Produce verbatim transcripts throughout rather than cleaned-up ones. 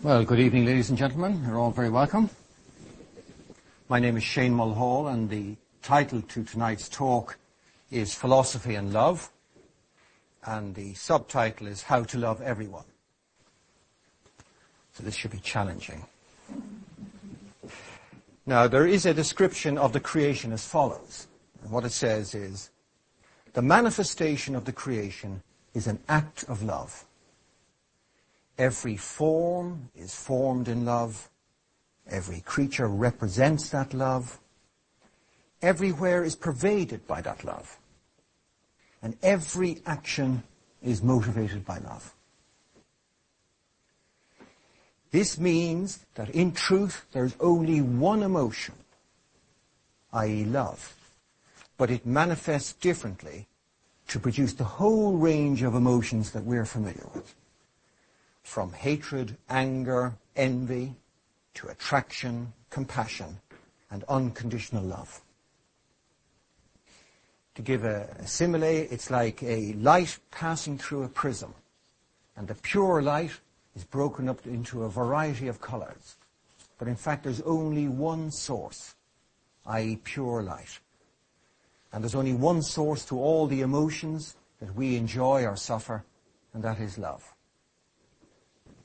Well, good evening, ladies and gentlemen. You're all very welcome. My name is Shane Mulhall, and the title to tonight's talk is Philosophy and Love, and the subtitle is How to Love Everyone. So this should be challenging. Now, there is a description of the creation as follows. And what it says is, the manifestation of the creation is an act of love. Every form is formed in love. Every creature represents that love. Everywhere is pervaded by that love. And every action is motivated by love. This means that in truth there is only one emotion, that is love, but it manifests differently to produce the whole range of emotions that we're familiar with. From hatred, anger, envy, to attraction, compassion, and unconditional love. To give a, a simile, it's like a light passing through a prism, and the pure light is broken up into a variety of colors. But in fact, there's only one source, that is pure light. And there's only one source to all the emotions that we enjoy or suffer, and that is love.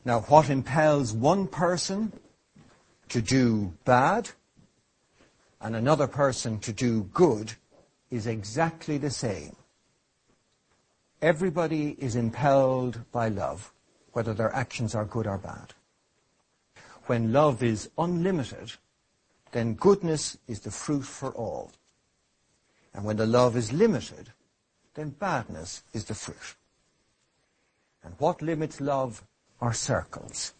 Now, what impels one person to do bad and another person to do good is exactly the same. Everybody is impelled by love, whether their actions are good or bad. When love is unlimited, then goodness is the fruit for all. And when the love is limited, then badness is the fruit. And what limits love are circles.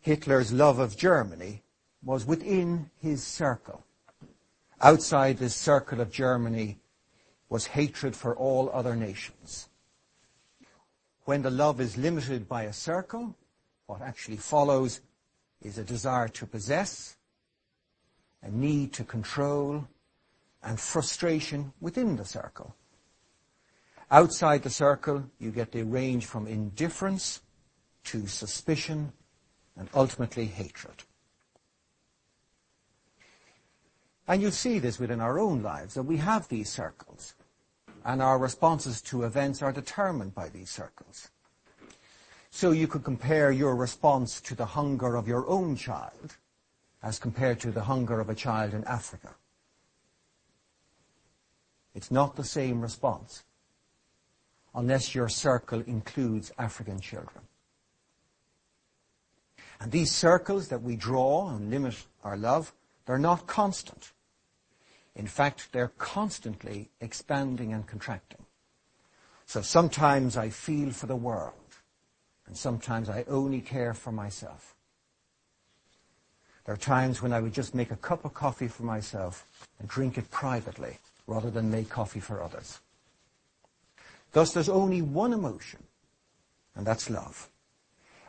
Hitler's love of Germany was within his circle. Outside this circle of Germany was hatred for all other nations. When the love is limited by a circle, what actually follows is a desire to possess, a need to control, and frustration within the circle. Outside the circle, you get the range from indifference to suspicion and ultimately hatred. And you see this within our own lives, that we have these circles, and our responses to events are determined by these circles. So you could compare your response to the hunger of your own child as compared to the hunger of a child in Africa. It's not the same response, unless your circle includes African children. And these circles that we draw and limit our love, they're not constant. In fact, they're constantly expanding and contracting. So sometimes I feel for the world, and sometimes I only care for myself. There are times when I would just make a cup of coffee for myself and drink it privately, rather than make coffee for others. Thus, there's only one emotion, and that's love.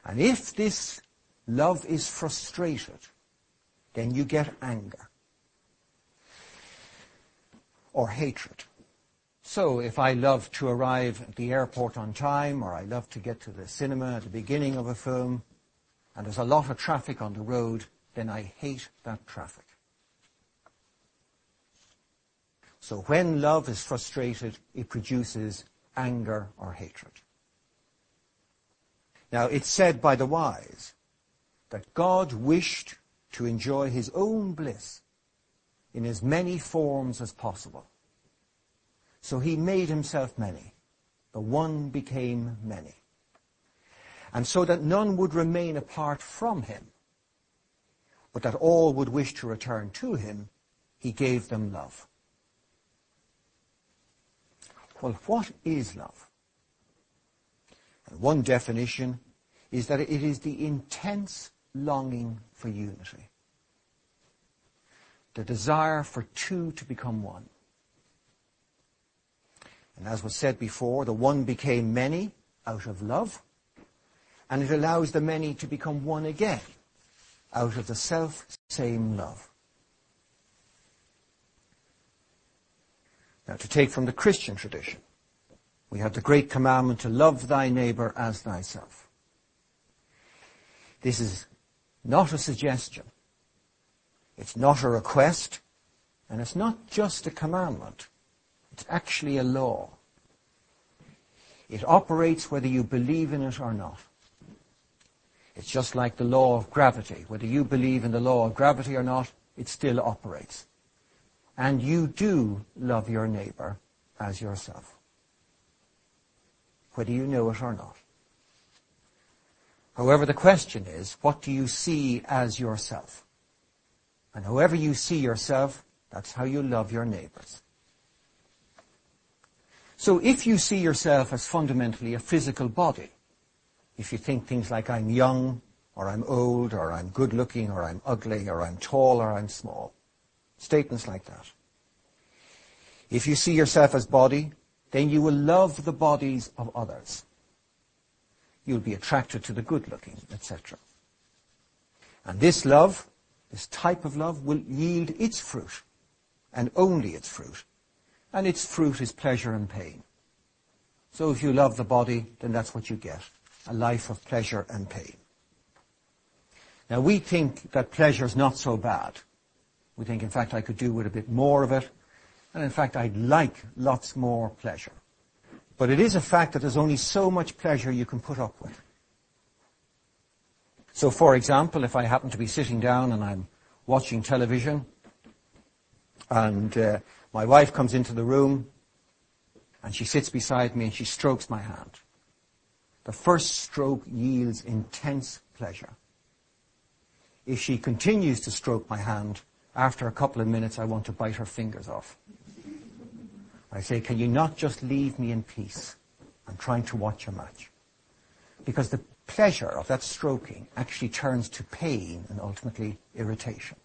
And if this love is frustrated, then you get anger or hatred. So if I love to arrive at the airport on time, or I love to get to the cinema at the beginning of a film, and there's a lot of traffic on the road, then I hate that traffic. So when love is frustrated, it produces anger or hatred. Now, it's said by the wise that God wished to enjoy his own bliss in as many forms as possible. So he made himself many. The one became many. And so that none would remain apart from him, but that all would wish to return to him, he gave them love. Well, what is love? And one definition is that it is the intense longing for unity, the desire for two to become one. And as was said before, the one became many out of love, and it allows the many to become one again out of the self-same love. Now, to take from the Christian tradition, we have the great commandment to love thy neighbor as thyself. This is not a suggestion. It's not a request. And it's not just a commandment. It's actually a law. It operates whether you believe in it or not. It's just like the law of gravity. Whether you believe in the law of gravity or not, it still operates. And you do love your neighbor as yourself, whether you know it or not. However, the question is, what do you see as yourself? And however you see yourself, that's how you love your neighbors. So if you see yourself as fundamentally a physical body, if you think things like I'm young, or I'm old, or I'm good looking, or I'm ugly, or I'm tall, or I'm small, statements like that. If you see yourself as body, then you will love the bodies of others. You'll be attracted to the good looking, et cetera. And this love, this type of love, will yield its fruit, and only its fruit. And its fruit is pleasure and pain. So if you love the body, then that's what you get, a life of pleasure and pain. Now we think that pleasure's not so bad. We think, in fact, I could do with a bit more of it. And in fact, I'd like lots more pleasure. But it is a fact that there's only so much pleasure you can put up with. So for example, if I happen to be sitting down and I'm watching television, and uh, my wife comes into the room, and she sits beside me and she strokes my hand. The first stroke yields intense pleasure. If she continues to stroke my hand, after a couple of minutes I want to bite her fingers off. I say, can you not just leave me in peace? I'm trying to watch a match. Because the pleasure of that stroking actually turns to pain and ultimately irritation.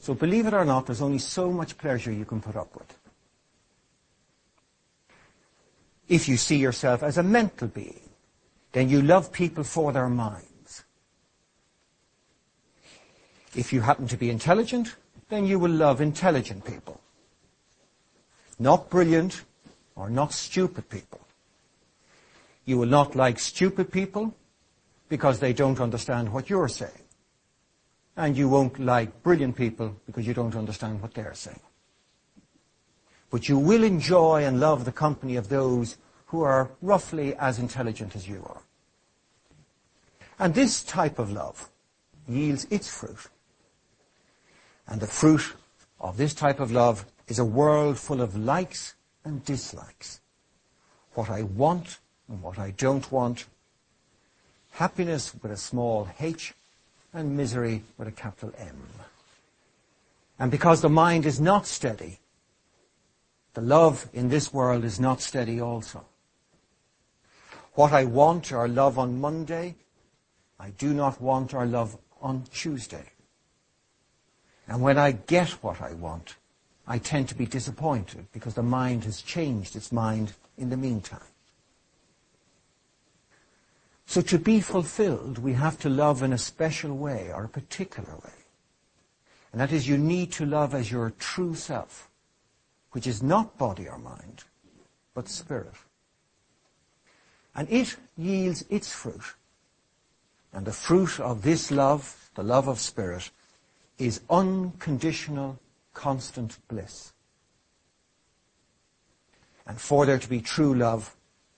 So believe it or not, there's only so much pleasure you can put up with. If you see yourself as a mental being, then you love people for their minds. If you happen to be intelligent, then you will love intelligent people. Not brilliant or not stupid people. You will not like stupid people because they don't understand what you're saying. And you won't like brilliant people because you don't understand what they're saying. But you will enjoy and love the company of those who are roughly as intelligent as you are. And this type of love yields its fruit. And the fruit of this type of love is a world full of likes and dislikes. What I want and what I don't want. Happiness with a small h and misery with a capital M. And because the mind is not steady, the love in this world is not steady also. What I want or love on Monday, I do not want or love on Tuesday. And when I get what I want, I tend to be disappointed because the mind has changed its mind in the meantime. So to be fulfilled, we have to love in a special way or a particular way. And that is, you need to love as your true self, which is not body or mind, but spirit. And it yields its fruit. And the fruit of this love, the love of spirit, is unconditional, constant bliss. And for there to be true love,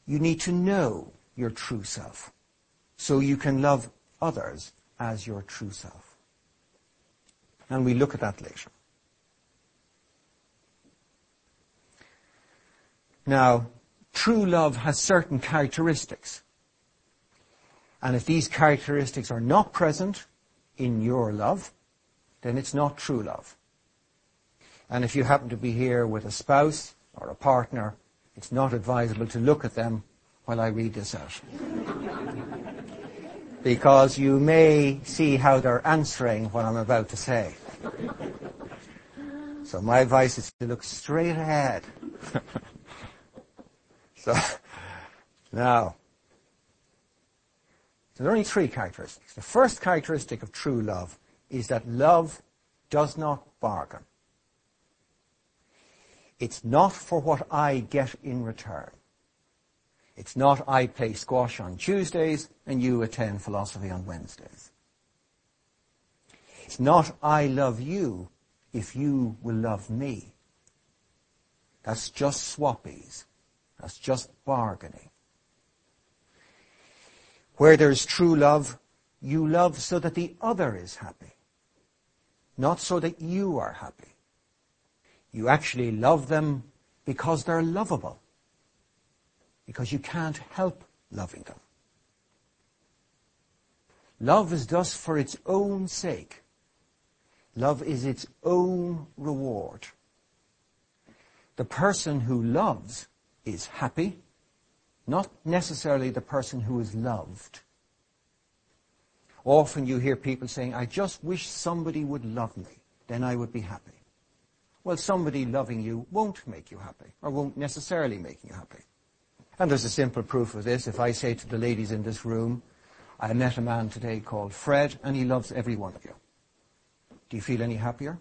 you need to know your true self, so you can love others as your true self. And we look at that later. Now, true love has certain characteristics. And if these characteristics are not present in your love, then it's not true love. And if you happen to be here with a spouse or a partner, it's not advisable to look at them while I read this out. Because you may see how they're answering what I'm about to say. So my advice is to look straight ahead. So, now, there are only three characteristics. The first characteristic of true love is that love does not bargain. It's not for what I get in return. It's not I play squash on Tuesdays and you attend philosophy on Wednesdays. It's not I love you if you will love me. That's just swappies. That's just bargaining. Where there is true love, you love so that the other is happy, not so that you are happy. You actually love them because they're lovable, because you can't help loving them. Love is thus for its own sake. Love is its own reward. The person who loves is happy, not necessarily the person who is loved. Often you hear people saying, I just wish somebody would love me, then I would be happy. Well, somebody loving you won't make you happy, or won't necessarily make you happy. And there's a simple proof of this. If I say to the ladies in this room, I met a man today called Fred, and he loves every one of you. Do you feel any happier?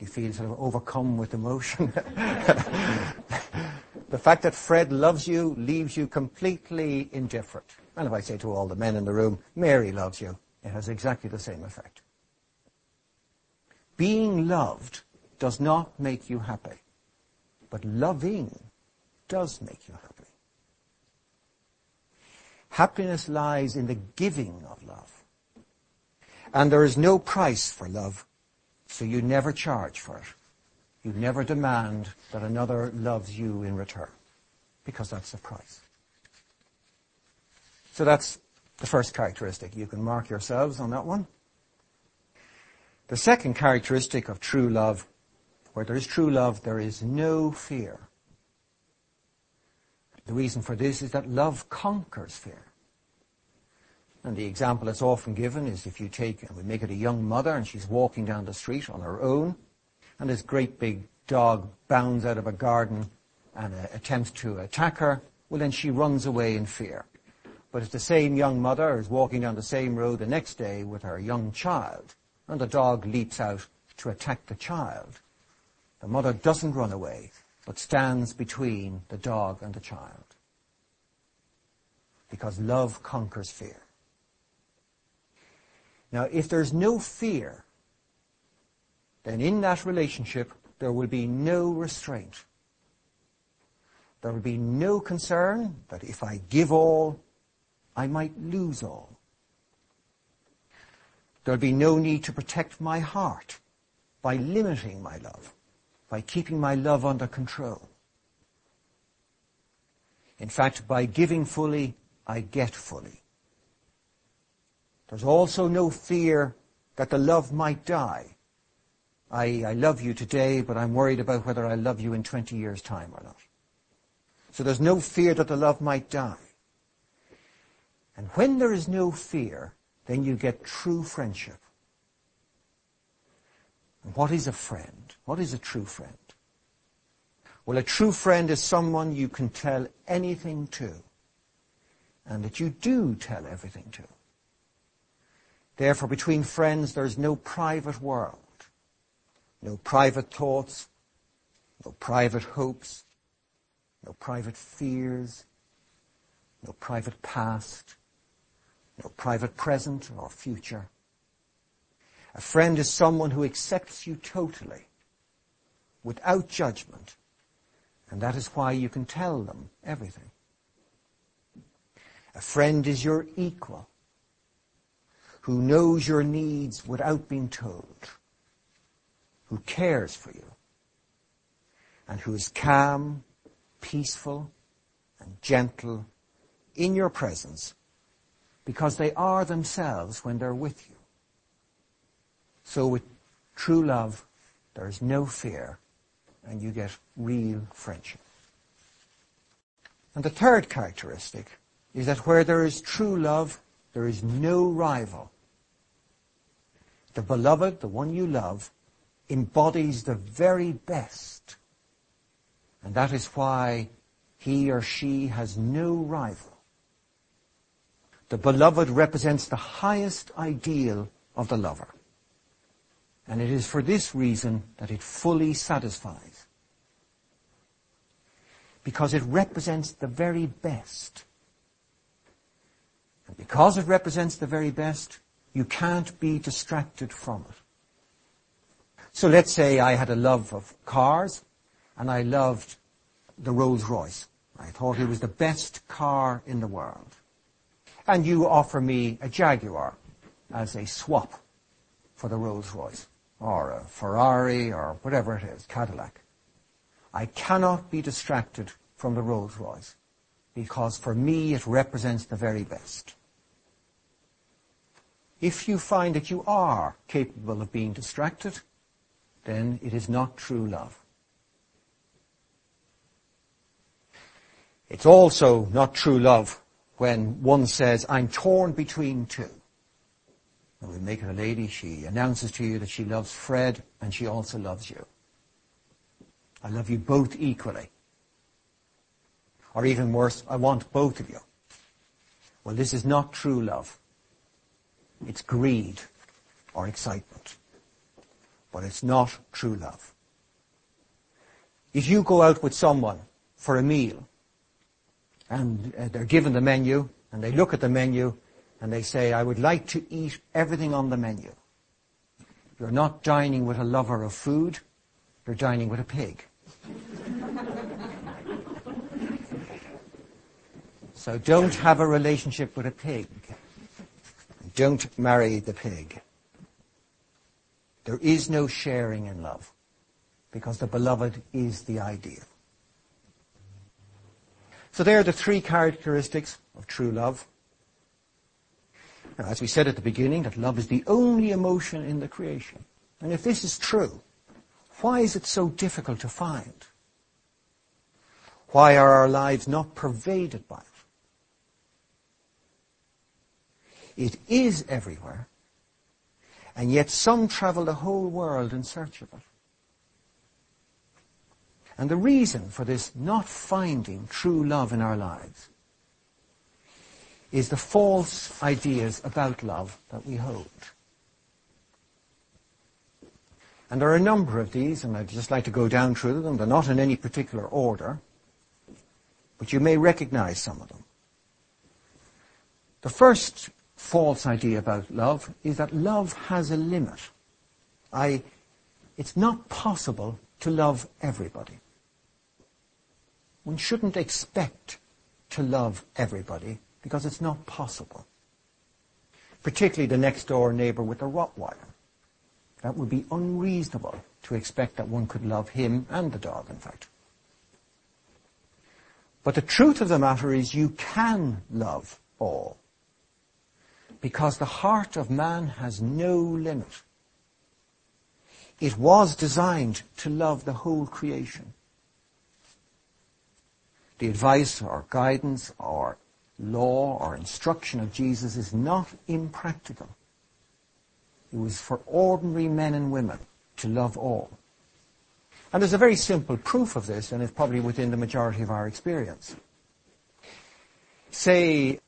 You feel sort of overcome with emotion. The fact that Fred loves you leaves you completely indifferent. And if I say to all the men in the room, Mary loves you, it has exactly the same effect. Being loved does not make you happy, but loving does make you happy. Happiness lies in the giving of love. And there is no price for love, so you never charge for it. You never demand that another loves you in return, because that's the price. So that's the first characteristic. You can mark yourselves on that one. The second characteristic of true love, where there is true love, there is no fear. The reason for this is that love conquers fear. And the example that's often given is if you take, and we make it a young mother, and she's walking down the street on her own, and this great big dog bounds out of a garden and uh, attempts to attack her, well then she runs away in fear. But if the same young mother is walking down the same road the next day with her young child, and the dog leaps out to attack the child, the mother doesn't run away, but stands between the dog and the child. Because love conquers fear. Now, if there's no fear, then in that relationship, there will be no restraint. There will be no concern that if I give all, I might lose all. There will be no need to protect my heart by limiting my love, by keeping my love under control. In fact, by giving fully, I get fully. There's also no fear that the love might die. I, I love you today, but I'm worried about whether I love you in twenty years' time or not. So there's no fear that the love might die. And when there is no fear, then you get true friendship. And what is a friend? What is a true friend? Well, a true friend is someone you can tell anything to, and that you do tell everything to. Therefore, between friends, there's no private world. No private thoughts, no private hopes, no private fears, no private past, no private present or future. A friend is someone who accepts you totally, without judgment, and that is why you can tell them everything. A friend is your equal, who knows your needs without being told, who cares for you, and who is calm, peaceful, and gentle in your presence, because they are themselves when they're with you. So with true love, there is no fear, and you get real friendship. And the third characteristic is that where there is true love, there is no rival. The beloved, the one you love, embodies the very best. And that is why he or she has no rival. The beloved represents the highest ideal of the lover. And it is for this reason that it fully satisfies. because it represents the very best. And because it represents the very best, you can't be distracted from it. So let's say I had a love of cars, and I loved the Rolls Royce. I thought it was the best car in the world. And you offer me a Jaguar as a swap for the Rolls Royce, or a Ferrari, or whatever it is, Cadillac. I cannot be distracted from the Rolls Royce, because for me it represents the very best. If you find that you are capable of being distracted, then it is not true love. It's also not true love when one says, I'm torn between two. And we make it a lady, she announces to you that she loves Fred and she also loves you. I love you both equally. Or even worse, I want both of you. Well, this is not true love. It's greed or excitement. But it's not true love. If you go out with someone for a meal, and they're given the menu, and they look at the menu, and they say, I would like to eat everything on the menu. You're not dining with a lover of food, you're dining with a pig. So don't have a relationship with a pig. Don't marry the pig. There is no sharing in love, because the beloved is the ideal. So there are the three characteristics of true love. Now, as we said at the beginning, that love is the only emotion in the creation. And if this is true, why is it so difficult to find? Why are our lives not pervaded by it? It is everywhere, and yet some travel the whole world in search of it. And the reason for this not finding true love in our lives is the false ideas about love that we hold. And there are a number of these, and I'd just like to go down through them. They're not in any particular order, but you may recognize some of them. The first false idea about love is that love has a limit. I, it's not possible to love everybody. One shouldn't expect to love everybody because it's not possible. Particularly the next door neighbor with a Rottweiler. That would be unreasonable to expect that one could love him and the dog, in fact. But the truth of the matter is you can love all, because the heart of man has no limit. It was designed to love the whole creation. The advice or guidance or law or instruction of Jesus is not impractical. It was for ordinary men and women to love all. And there's a very simple proof of this, and it's probably within the majority of our experience. Say,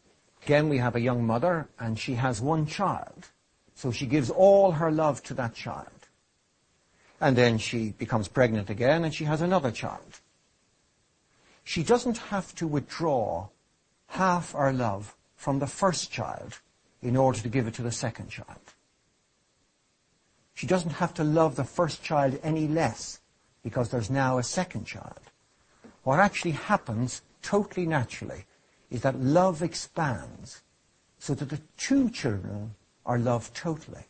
again, we have a young mother, and she has one child. So she gives all her love to that child. And then she becomes pregnant again and she has another child. She doesn't have to withdraw half her love from the first child in order to give it to the second child. She doesn't have to love the first child any less because there's now a second child. What actually happens totally naturally is that love expands so that the two children are loved totally.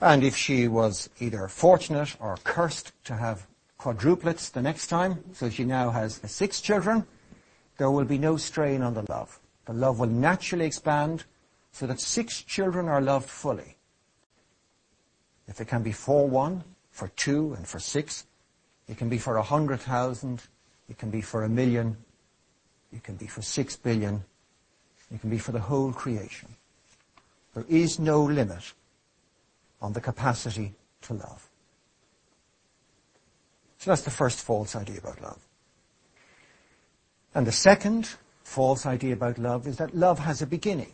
And if she was either fortunate or cursed to have quadruplets the next time, so she now has six children, there will be no strain on the love. The love will naturally expand so that six children are loved fully. If it can be for one, for two, and for six, it can be for a hundred thousand, it can be for a million, it can be for six billion, it can be for the whole creation. There is no limit on the capacity to love. So that's the first false idea about love. And the second false idea about love is that love has a beginning.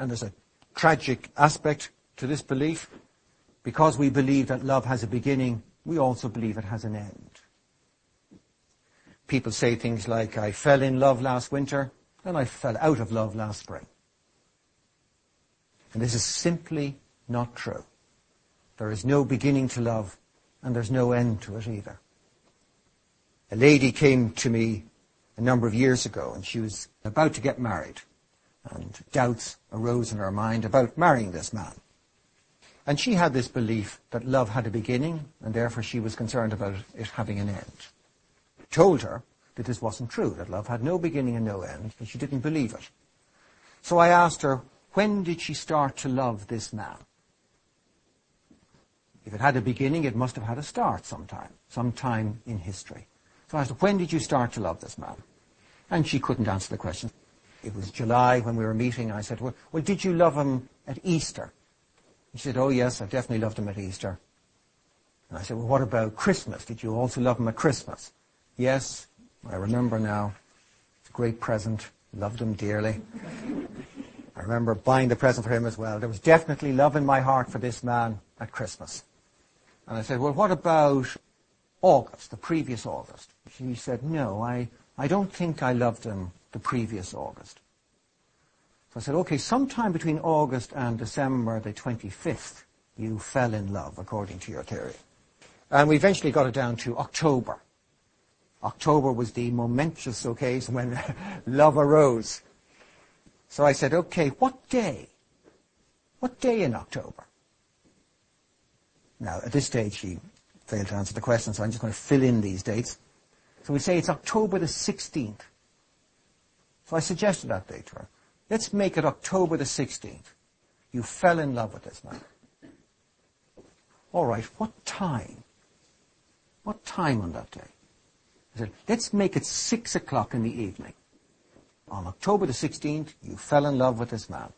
And there's a tragic aspect to this belief. Because we believe that love has a beginning, we also believe it has an end. people say things like, I fell in love last winter and I fell out of love last spring. And this is simply not true. There is no beginning to love, and there's no end to it either. A lady came to me a number of years ago, and she was about to get married, and doubts arose in her mind about marrying this man. And she had this belief that love had a beginning, and therefore she was concerned about it having an end. I told her that this wasn't true, that love had no beginning and no end, and she didn't believe it. So I asked her, when did she start to love this man? If it had a beginning, it must have had a start sometime, sometime in history. So I asked her, when did you start to love this man? And she couldn't answer the question. It was July when we were meeting. I said, well, well did you love him at Easter? And she said, oh yes, I definitely loved him at Easter. And I said, well, what about Christmas? Did you also love him at Christmas? Yes, I remember now. It's a great present. Loved him dearly. I remember buying the present for him as well. There was definitely love in my heart for this man at Christmas. And I said, well, what about August, the previous August? She said, no, I, I don't think I loved him the previous August. So I said, okay, sometime between August and December the twenty-fifth, you fell in love, according to your theory. And we eventually got it down to October. October was the momentous occasion when love arose. So I said, okay, what day? What day in October? Now, at this stage, she failed to answer the question, so I'm just going to fill in these dates. So we say it's October the sixteenth. So I suggested that date to her. Let's make it October the sixteenth. You fell in love with this man. All right, what time? What time on that day? I said, let's make it six o'clock in the evening. On October the sixteenth, you fell in love with this man.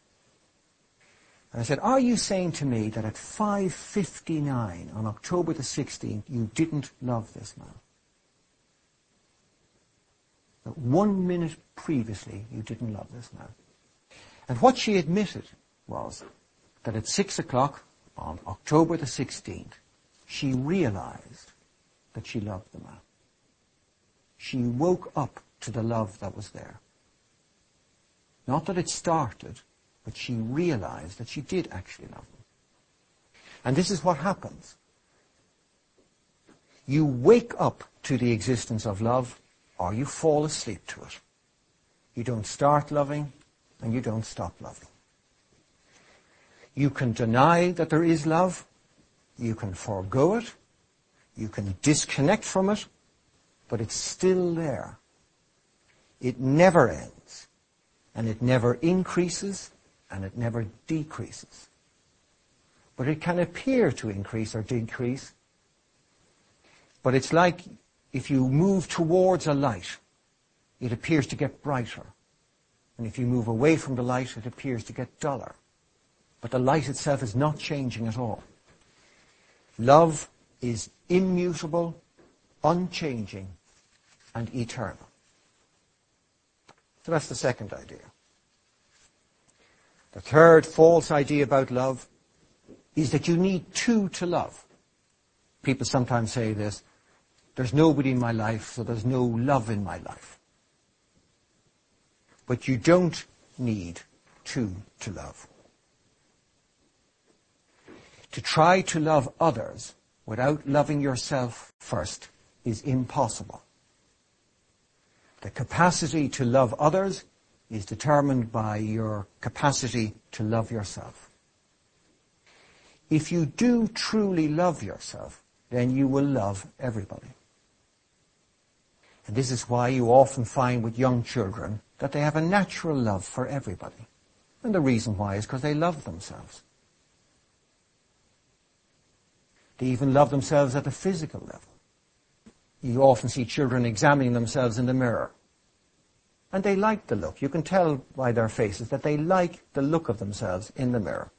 And I said, are you saying to me that at five fifty-nine on October the sixteenth, you didn't love this man? That one minute previously, you didn't love this man. And what she admitted was that at six o'clock on October the sixteenth, she realized that she loved the man. She woke up to the love that was there. Not that it started, but she realized that she did actually love him. And this is what happens. You wake up to the existence of love, or you fall asleep to it. You don't start loving, and you don't stop loving. You can deny that there is love. You can forego it. You can disconnect from it. But it's still there. It never ends. And it never increases, and it never decreases. But it can appear to increase or decrease. But it's like if you move towards a light, it appears to get brighter. And if you move away from the light, it appears to get duller. But the light itself is not changing at all. Love is immutable, unchanging, and eternal. So that's the second idea. The third false idea about love is that you need two to love. People sometimes say this, there's nobody in my life, so there's no love in my life. But you don't need two to love. To try to love others without loving yourself first is impossible. The capacity to love others is determined by your capacity to love yourself. If you do truly love yourself, then you will love everybody. And this is why you often find with young children that they have a natural love for everybody. And the reason why is because they love themselves. They even love themselves at a physical level. You often see children examining themselves in the mirror. And they like the look. You can tell by their faces that they like the look of themselves in the mirror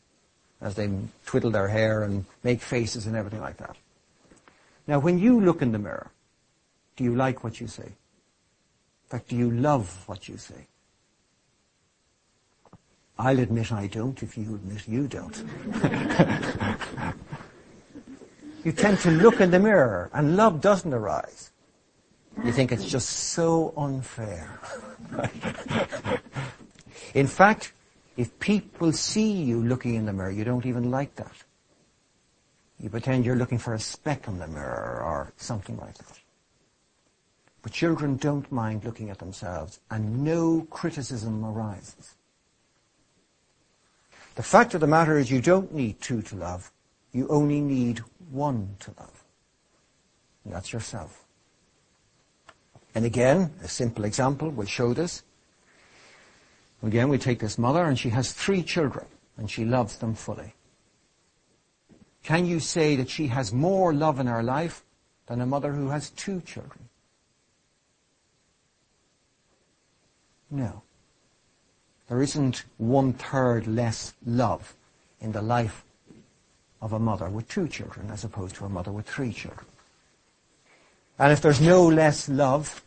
as they twiddle their hair and make faces and everything like that. Now, when you look in the mirror, do you like what you see? In fact, do you love what you see? I'll admit I don't if you admit you don't. You tend to look in the mirror, and love doesn't arise. You think it's just so unfair. In fact, if people see you looking in the mirror, you don't even like that. You pretend you're looking for a speck in the mirror or something like that. But children don't mind looking at themselves, and no criticism arises. The fact of the matter is you don't need two to love. You only need one to love. And that's yourself. And again, a simple example will show this. Again, we take this mother, and she has three children, and she loves them fully. Can you say that she has more love in her life than a mother who has two children? No. There isn't one-third less love in the life of a mother with two children as opposed to a mother with three children. And if there's no less love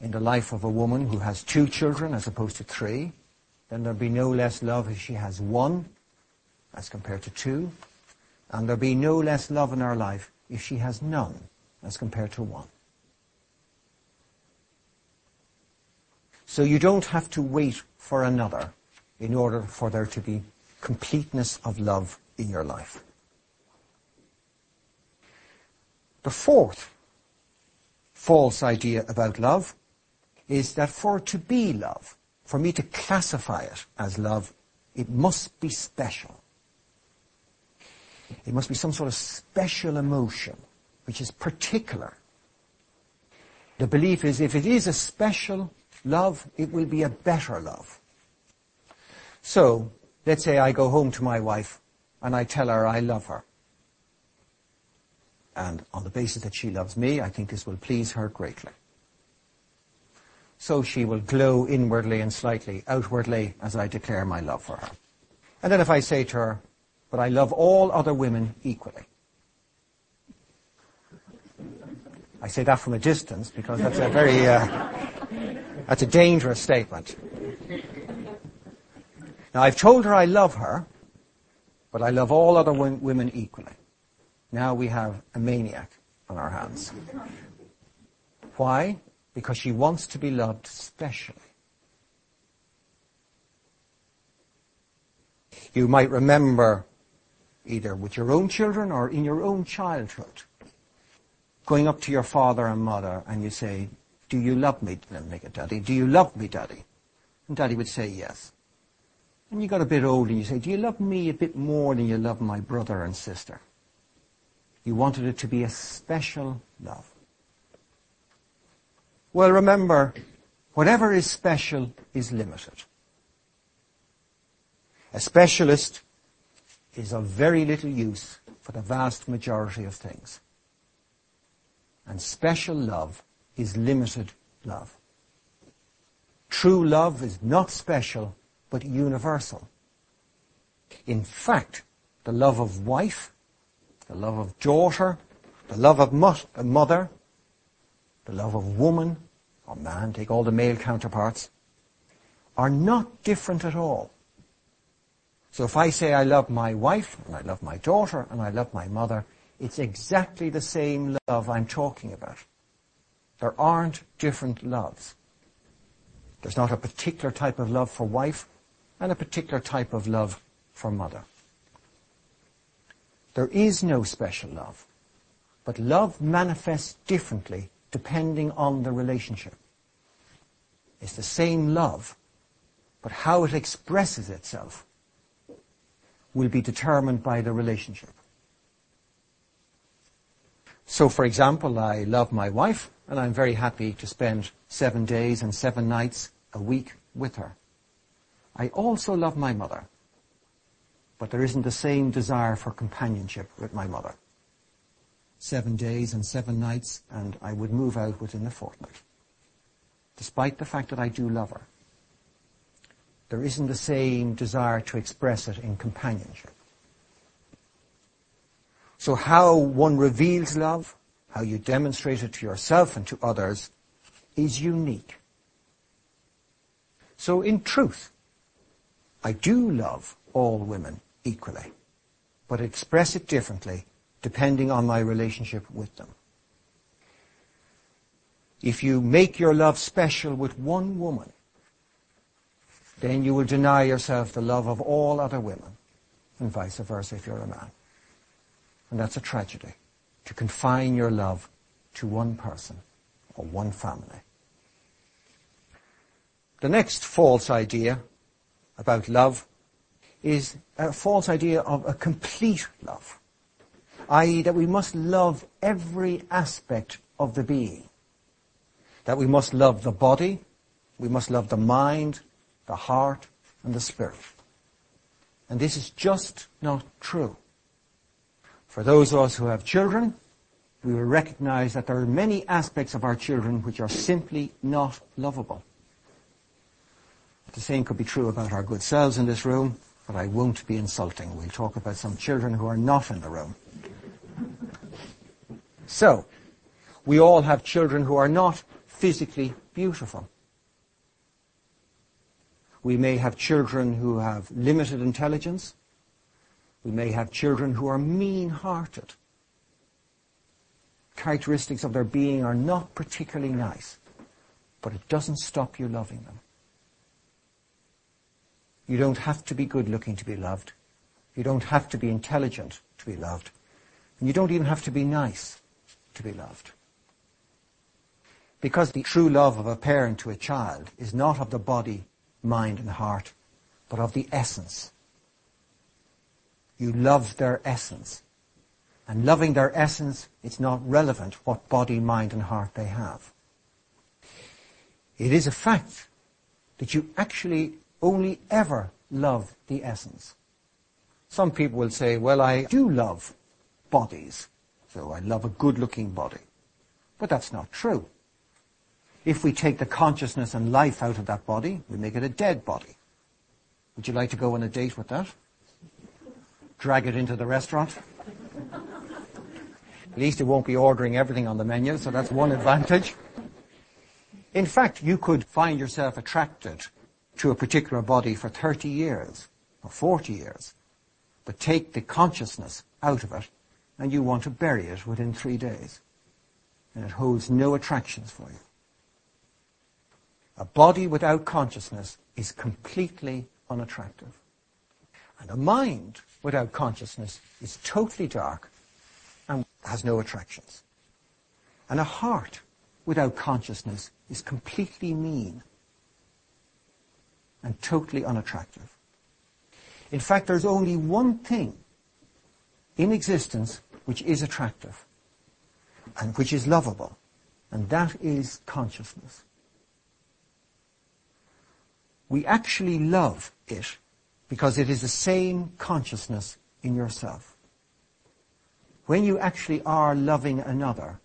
in the life of a woman who has two children as opposed to three, then there'll be no less love if she has one as compared to two, and there'll be no less love in her life if she has none as compared to one. So you don't have to wait for another in order for there to be completeness of love in your life. The fourth false idea about love is that for it to be love, for me to classify it as love, it must be special. It must be some sort of special emotion, which is particular. The belief is if it is a special love, it will be a better love. So, let's say I go home to my wife and I tell her I love her. And on the basis that she loves me, I think this will please her greatly. So she will glow inwardly and slightly outwardly as I declare my love for her. And then if I say to her, but I love all other women equally. I say that from a distance because that's a very, uh, that's a dangerous statement. Now I've told her I love her, but I love all other w- women equally. Now we have a maniac on our hands. Why? Because she wants to be loved specially. You might remember, either with your own children or in your own childhood, going up to your father and mother and you say, do you love me, make it, Daddy? Do you love me, Daddy? And Daddy would say yes. And you got a bit older and you say, do you love me a bit more than you love my brother and sister? You wanted it to be a special love. Well, remember, whatever is special is limited. A specialist is of very little use for the vast majority of things. And special love is limited love. True love is not special, but universal. In fact, the love of wife, the love of daughter, the love of mo- mother, the love of woman or man, take all the male counterparts, are not different at all. So if I say I love my wife, and I love my daughter, and I love my mother, it's exactly the same love I'm talking about. There aren't different loves. There's not a particular type of love for wife, and a particular type of love for mother. There is no special love, but love manifests differently depending on the relationship. It's the same love, but how it expresses itself will be determined by the relationship. So, for example, I love my wife, and I'm very happy to spend seven days and seven nights a week with her. I also love my mother, but there isn't the same desire for companionship with my mother. Seven days and seven nights, and I would move out within a fortnight. Despite the fact that I do love her, there isn't the same desire to express it in companionship. So how one reveals love, how you demonstrate it to yourself and to others, is unique. So in truth, I do love all women equally, but express it differently depending on my relationship with them. If you make your love special with one woman, then you will deny yourself the love of all other women, and vice versa if you're a man. And that's a tragedy, to confine your love to one person or one family. The next false idea about love is a false idea of a complete love, that is that we must love every aspect of the being, that we must love the body, we must love the mind, the heart, and the spirit. And this is just not true. For those of us who have children, we will recognize that there are many aspects of our children which are simply not lovable. The same could be true about our good selves in this room, but I won't be insulting. We'll talk about some children who are not in the room. So, we all have children who are not physically beautiful. We may have children who have limited intelligence. We may have children who are mean-hearted. Characteristics of their being are not particularly nice, but it doesn't stop you loving them. You don't have to be good-looking to be loved. You don't have to be intelligent to be loved. And you don't even have to be nice to be loved. Because the true love of a parent to a child is not of the body, mind and heart, but of the essence. You love their essence. And loving their essence, it's not relevant what body, mind and heart they have. It is a fact that you actually only ever love the essence. Some people will say, well, I do love bodies, so I love a good-looking body. But that's not true. If we take the consciousness and life out of that body, we make it a dead body. Would you like to go on a date with that? Drag it into the restaurant? At least it won't be ordering everything on the menu, so that's one advantage. In fact, you could find yourself attracted to a particular body for thirty years or forty years, but take the consciousness out of it and you want to bury it within three days. And it holds no attractions for you. A body without consciousness is completely unattractive. And a mind without consciousness is totally dark and has no attractions. And a heart without consciousness is completely mean and totally unattractive. In fact, there's only one thing in existence which is attractive and which is lovable, and that is consciousness. We actually love it because it is the same consciousness in yourself. When you actually are loving another,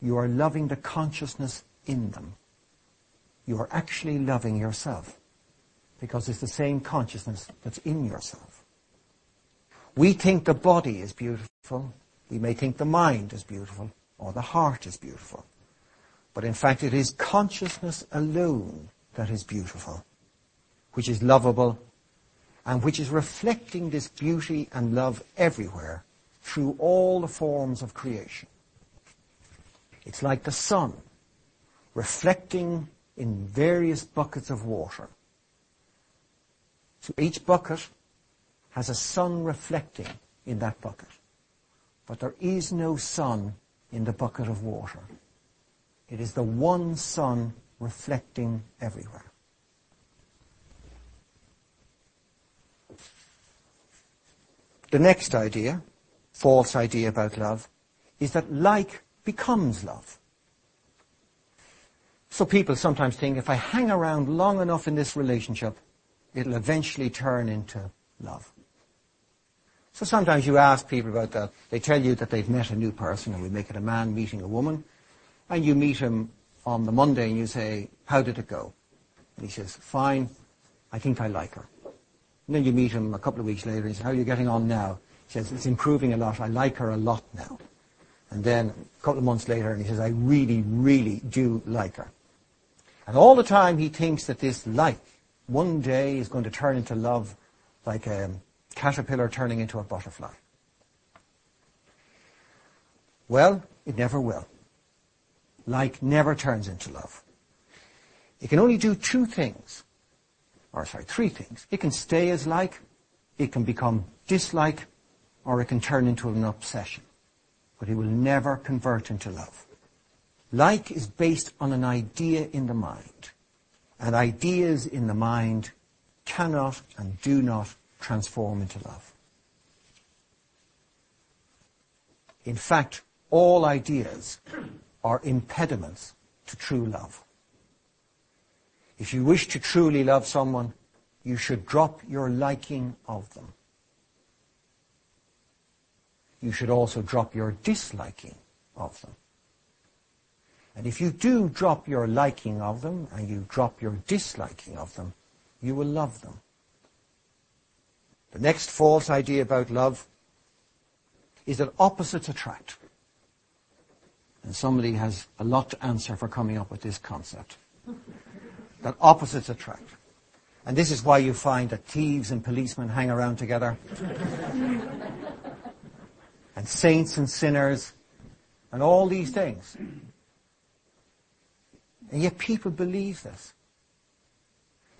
you are loving the consciousness in them. You are actually loving yourself, because it's the same consciousness that's in yourself. We think the body is beautiful. We may think the mind is beautiful, or the heart is beautiful. But in fact, it is consciousness alone that is beautiful, which is lovable, and which is reflecting this beauty and love everywhere, through all the forms of creation. It's like the sun, reflecting in various buckets of water. So each bucket has a sun reflecting in that bucket. But there is no sun in the bucket of water. It is the one sun reflecting everywhere. The next idea, false idea about love, is that like becomes love. So people sometimes think, if I hang around long enough in this relationship, it'll eventually turn into love. So sometimes you ask people about that. They tell you that they've met a new person, and we make it a man meeting a woman, and you meet him on the Monday and you say, how did it go? And he says, fine, I think I like her. And then you meet him a couple of weeks later and he says, how are you getting on now? He says, it's improving a lot, I like her a lot now. And then a couple of months later and he says, I really, really do like her. And all the time he thinks that this like one day is going to turn into love, like a caterpillar turning into a butterfly. Well, it never will. Like never turns into love. It can only do two things, or sorry, three things. It can stay as like, it can become dislike, or it can turn into an obsession. But it will never convert into love. Like is based on an idea in the mind. And ideas in the mind cannot and do not transform into love. In fact, all ideas are impediments to true love. If you wish to truly love someone, you should drop your liking of them. You should also drop your disliking of them. And if you do drop your liking of them, and you drop your disliking of them, you will love them. The next false idea about love is that opposites attract. And somebody has a lot to answer for coming up with this concept. That opposites attract. And this is why you find that thieves and policemen hang around together. And saints and sinners. And all these things. And yet people believe this.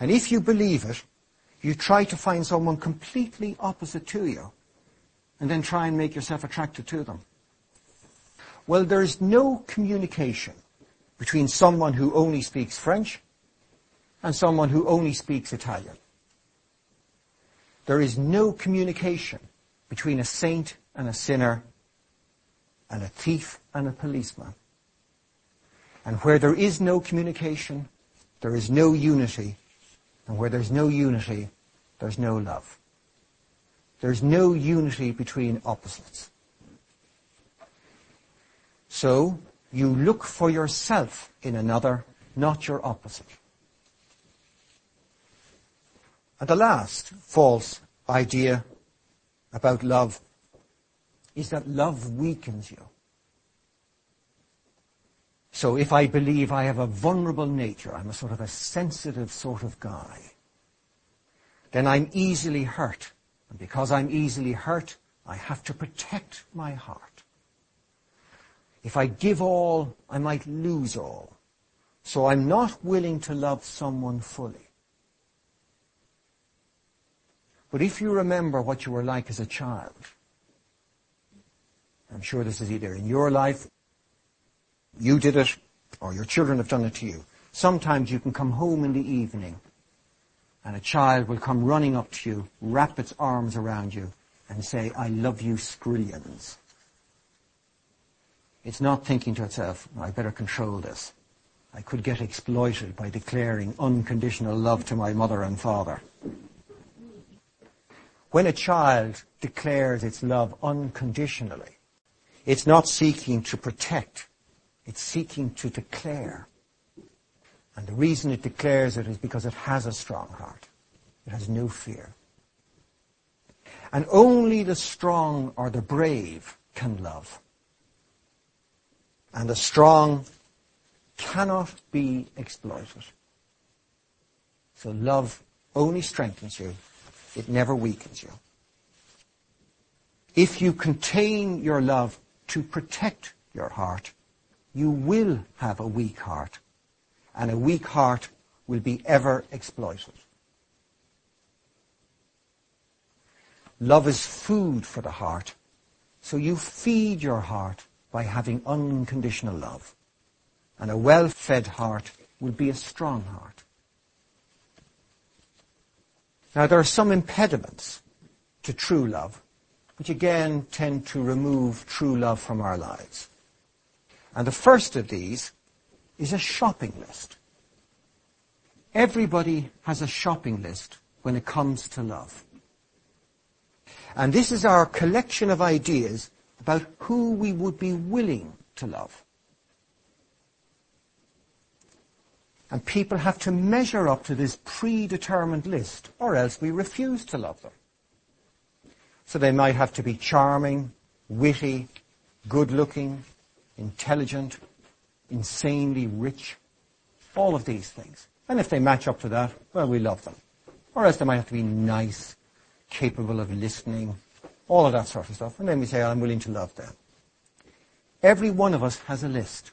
And if you believe it, you try to find someone completely opposite to you. And then try and make yourself attracted to them. Well, there is no communication between someone who only speaks French and someone who only speaks Italian. There is no communication between a saint and a sinner and a thief and a policeman. And where there is no communication, there is no unity. And where there's no unity, there's no love. There's no unity between opposites. So, you look for yourself in another, not your opposite. And the last false idea about love is that love weakens you. So if I believe I have a vulnerable nature, I'm a sort of a sensitive sort of guy, then I'm easily hurt. And because I'm easily hurt, I have to protect my heart. If I give all, I might lose all. So I'm not willing to love someone fully. But if you remember what you were like as a child, I'm sure this is either in your life, you did it, or your children have done it to you. Sometimes you can come home in the evening, and a child will come running up to you, wrap its arms around you, and say, I love you, scrillions. It's not thinking to itself, I better control this. I could get exploited by declaring unconditional love to my mother and father. When a child declares its love unconditionally, it's not seeking to protect, it's seeking to declare. And the reason it declares it is because it has a strong heart. It has no fear. And only the strong or the brave can love. And the strong cannot be exploited. So love only strengthens you. It never weakens you. If you contain your love to protect your heart, you will have a weak heart. And a weak heart will be ever exploited. Love is food for the heart. So you feed your heart by having unconditional love. And a well-fed heart will be a strong heart. Now there are some impediments to true love, which again tend to remove true love from our lives. And the first of these is a shopping list. Everybody has a shopping list when it comes to love. And this is our collection of ideas about who we would be willing to love. And people have to measure up to this predetermined list, or else we refuse to love them. So they might have to be charming, witty, good-looking, intelligent, insanely rich, all of these things. And if they match up to that, well, we love them. Or else they might have to be nice, capable of listening, all of that sort of stuff. And then we say, oh, I'm willing to love them. Every one of us has a list.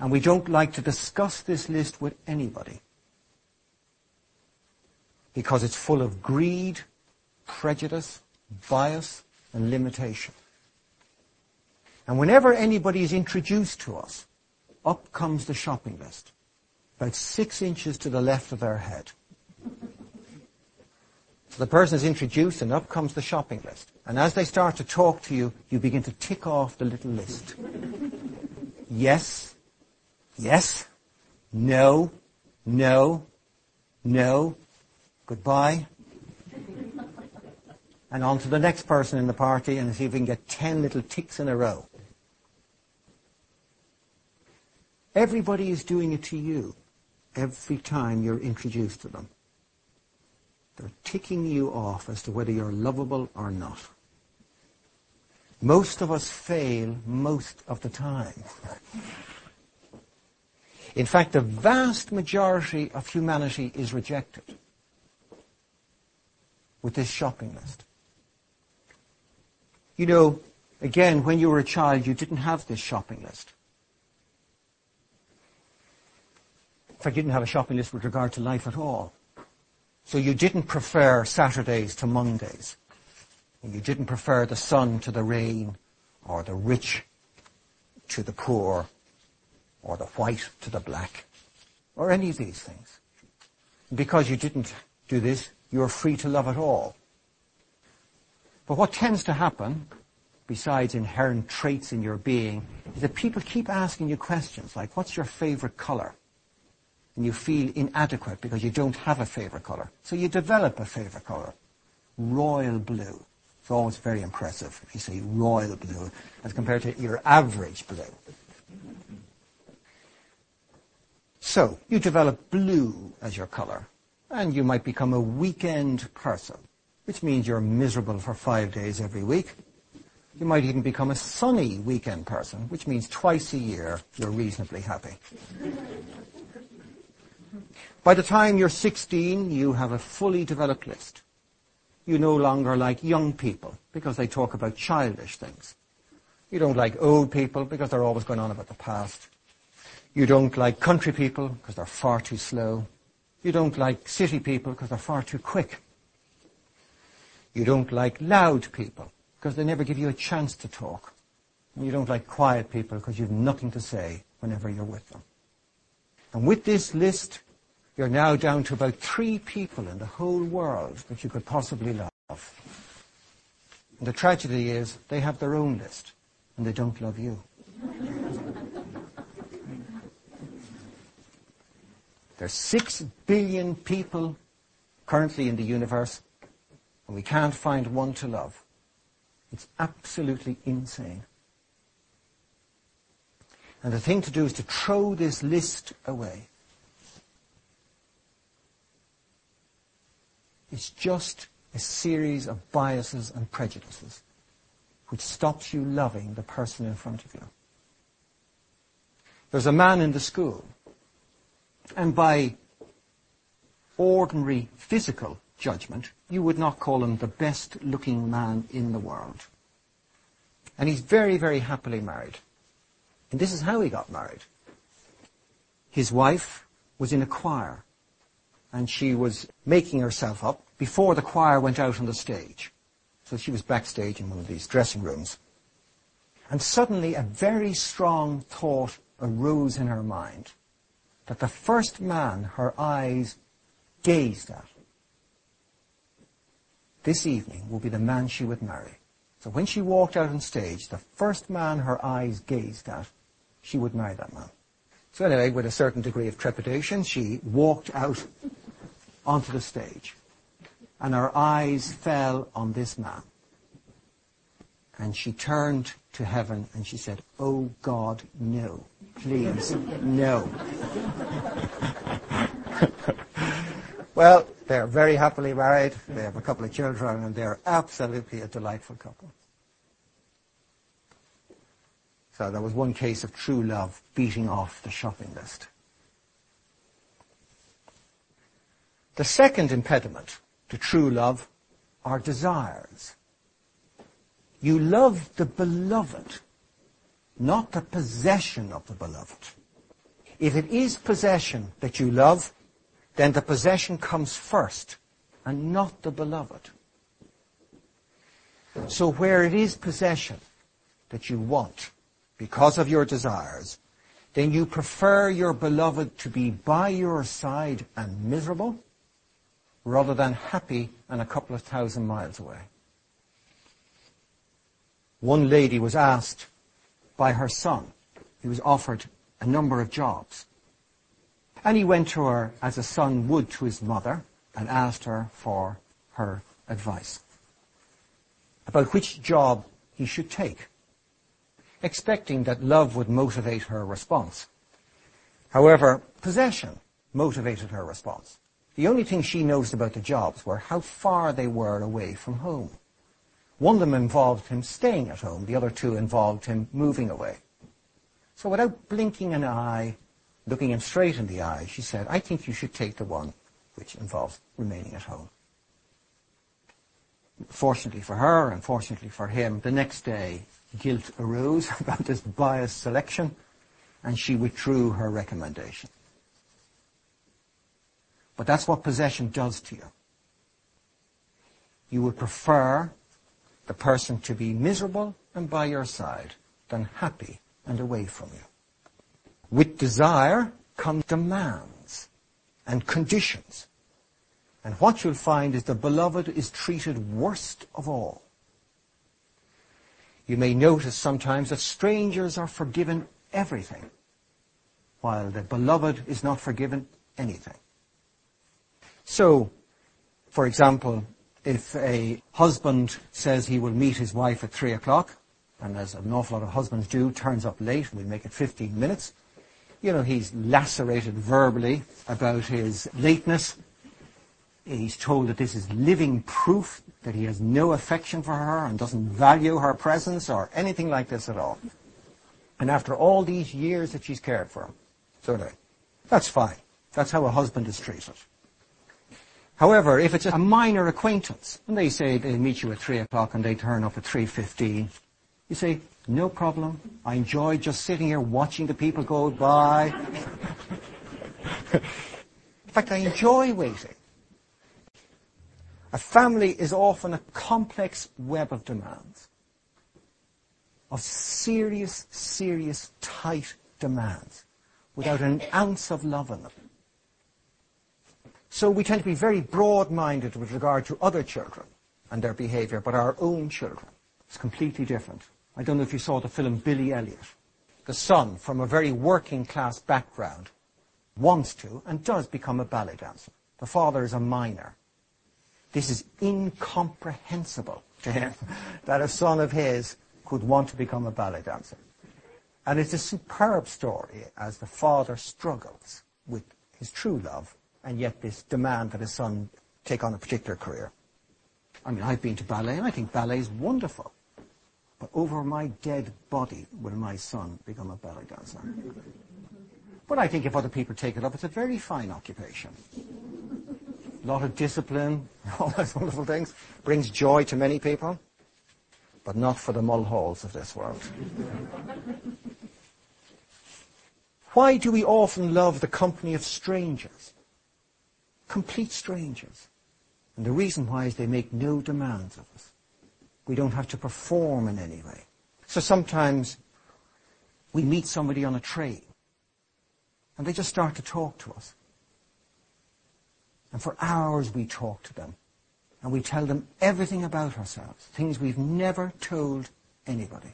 And we don't like to discuss this list with anybody because it's full of greed, prejudice, bias, and limitation. And whenever anybody is introduced to us, up comes the shopping list, about six inches to the left of their head. So the person is introduced and up comes the shopping list. And as they start to talk to you, you begin to tick off the little list. Yes, yes, no, no, no, goodbye. And on to the next person in the party and see if we can get ten little ticks in a row. Everybody is doing it to you every time you're introduced to them. They're ticking you off as to whether you're lovable or not. Most of us fail most of the time. In fact, the vast majority of humanity is rejected with this shopping list. You know, again, when you were a child, you didn't have this shopping list. In fact, you didn't have a shopping list with regard to life at all. So you didn't prefer Saturdays to Mondays. And you didn't prefer the sun to the rain, or the rich to the poor, or the white to the black, or any of these things. Because you didn't do this, you're free to love it all. But what tends to happen, besides inherent traits in your being, is that people keep asking you questions like, what's your favorite color? And you feel inadequate because you don't have a favorite color. So you develop a favorite color. Royal blue. It's always very impressive if you say royal blue as compared to your average blue. So you develop blue as your color. And you might become a weekend person, which means you're miserable for five days every week. You might even become a sunny weekend person, which means twice a year you're reasonably happy. By the time you're sixteen, you have a fully developed list. You no longer like young people because they talk about childish things. You don't like old people because they're always going on about the past. You don't like country people because they're far too slow. You don't like city people because they're far too quick. You don't like loud people because they never give you a chance to talk. And you don't like quiet people because you've nothing to say whenever you're with them. And with this list, you're now down to about three people in the whole world that you could possibly love. And the tragedy is they have their own list and they don't love you. There's six billion people currently in the universe, and we can't find one to love. It's absolutely insane. And the thing to do is to throw this list away. It's just a series of biases and prejudices which stops you loving the person in front of you. There's a man in the school. And by ordinary physical judgment, you would not call him the best-looking man in the world. And he's very, very happily married. And this is how he got married. His wife was in a choir, and she was making herself up before the choir went out on the stage. So she was backstage in one of these dressing rooms. And suddenly a very strong thought arose in her mind, that the first man her eyes gazed at this evening would be the man she would marry. So when she walked out on stage, the first man her eyes gazed at, she would marry that man. So anyway, with a certain degree of trepidation, she walked out onto the stage. And her eyes fell on this man. And she turned to heaven and she said, "Oh God, no. Please, no." Well, they're very happily married. They have a couple of children, and they're absolutely a delightful couple. So that was one case of true love beating off the shopping list. The second impediment to true love are desires. You love the beloved, not the possession of the beloved. If it is possession that you love, then the possession comes first and not the beloved. So where it is possession that you want because of your desires, then you prefer your beloved to be by your side and miserable rather than happy and a couple of thousand miles away. One lady was asked by her son. He was offered a number of jobs. And he went to her as a son would to his mother and asked her for her advice about which job he should take, expecting that love would motivate her response. However, possession motivated her response. The only thing she noticed about the jobs were how far they were away from home. One of them involved him staying at home. The other two involved him moving away. So without blinking an eye, looking him straight in the eye, she said, I think you should take the one which involves remaining at home. Fortunately for her, and fortunately for him, the next day guilt arose about this biased selection, and she withdrew her recommendation. But that's what possession does to you. You would prefer the person to be miserable and by your side than happy and away from you. With desire come demands and conditions. And what you'll find is the beloved is treated worst of all. You may notice sometimes that strangers are forgiven everything, while the beloved is not forgiven anything. So, for example, if a husband says he will meet his wife at three o'clock, and as an awful lot of husbands do, turns up late, we make it fifteen minutes, you know, he's lacerated verbally about his lateness. He's told that this is living proof that he has no affection for her and doesn't value her presence or anything like this at all. And after all these years that she's cared for him, so anyway, that's fine. That's how a husband is treated. However, if it's a minor acquaintance, and they say they meet you at three o'clock and they turn up at three fifteen, you say, no problem, I enjoy just sitting here watching the people go by. In fact, I enjoy waiting. A family is often a complex web of demands, of serious, serious, tight demands, without an ounce of love in them. So we tend to be very broad-minded with regard to other children and their behaviour, but our own children, it's completely different. I don't know if you saw the film Billy Elliot. The son, from a very working-class background, wants to and does become a ballet dancer. The father is a miner. This is incomprehensible to him, that a son of his could want to become a ballet dancer. And it's a superb story as the father struggles with his true love, and yet this demand that his son take on a particular career. I mean, I've been to ballet, and I think ballet is wonderful. But over my dead body will my son become a ballet dancer. But I think if other people take it up, it's a very fine occupation. A lot of discipline, all those wonderful things. Brings joy to many people, but not for the Mulhalls of this world. Why do we often love the company of strangers? Complete strangers. And the reason why is they make no demands of us. We don't have to perform in any way. So sometimes we meet somebody on a train and they just start to talk to us. And for hours we talk to them and we tell them everything about ourselves, things we've never told anybody.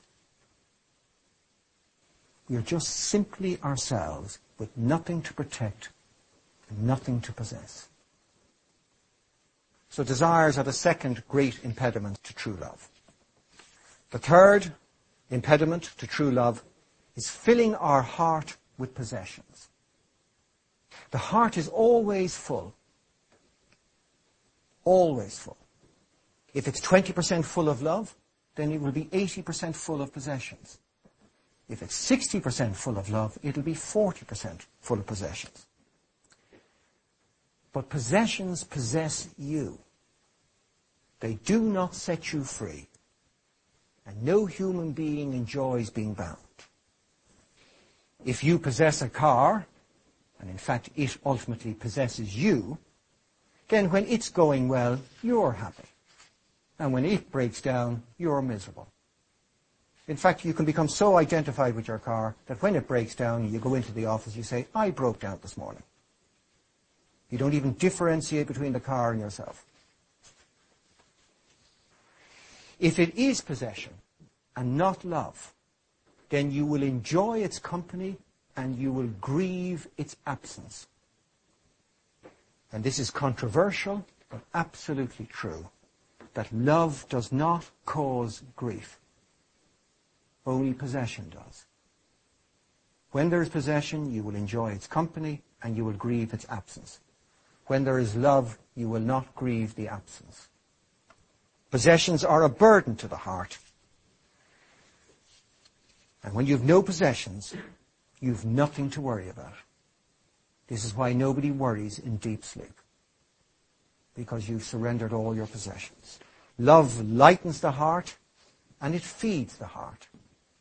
We are just simply ourselves with nothing to protect, nothing to possess. So desires are the second great impediment to true love. The third impediment to true love is filling our heart with possessions. The heart is always full. Always full. If it's twenty percent full of love, then it will be eighty percent full of possessions. If it's sixty percent full of love, it'll be forty percent full of possessions. But possessions possess you. They do not set you free. And no human being enjoys being bound. If you possess a car and in fact it ultimately possesses you, then when it's going well, you're happy. And when it breaks down, you're miserable. In fact, you can become so identified with your car that when it breaks down, you go into the office, you say, I broke down this morning. You don't even differentiate between the car and yourself. If it is possession and not love, then you will enjoy its company and you will grieve its absence. And this is controversial, but absolutely true, that love does not cause grief. Only possession does. When there is possession, you will enjoy its company and you will grieve its absence. When there is love, you will not grieve the absence. Possessions are a burden to the heart. And when you've no possessions, you've nothing to worry about. This is why nobody worries in deep sleep, because you've surrendered all your possessions. Love lightens the heart and it feeds the heart.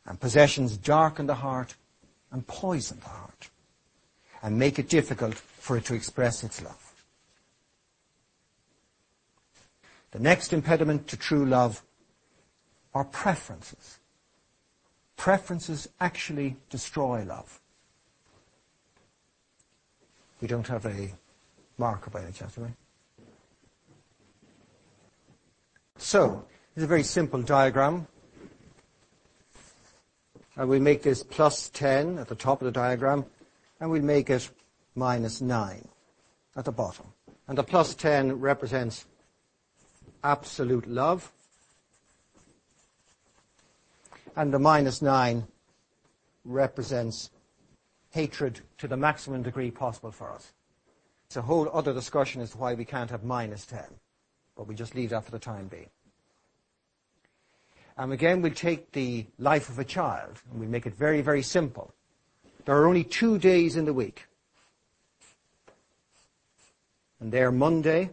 And possessions darken the heart and poison the heart and make it difficult for it to express its love. The next impediment to true love are preferences. Preferences actually destroy love. We don't have a marker by any chance, do we? So, it's a very simple diagram. And we make this plus ten at the top of the diagram, and we make it minus nine at the bottom. And the plus ten represents absolute love, and the minus nine represents hatred to the maximum degree possible for us. It's a whole other discussion as to why we can't have minus ten, but we just leave that for the time being. And again, we'll take the life of a child, and we make it very, very simple. There are only two days in the week, and they're Monday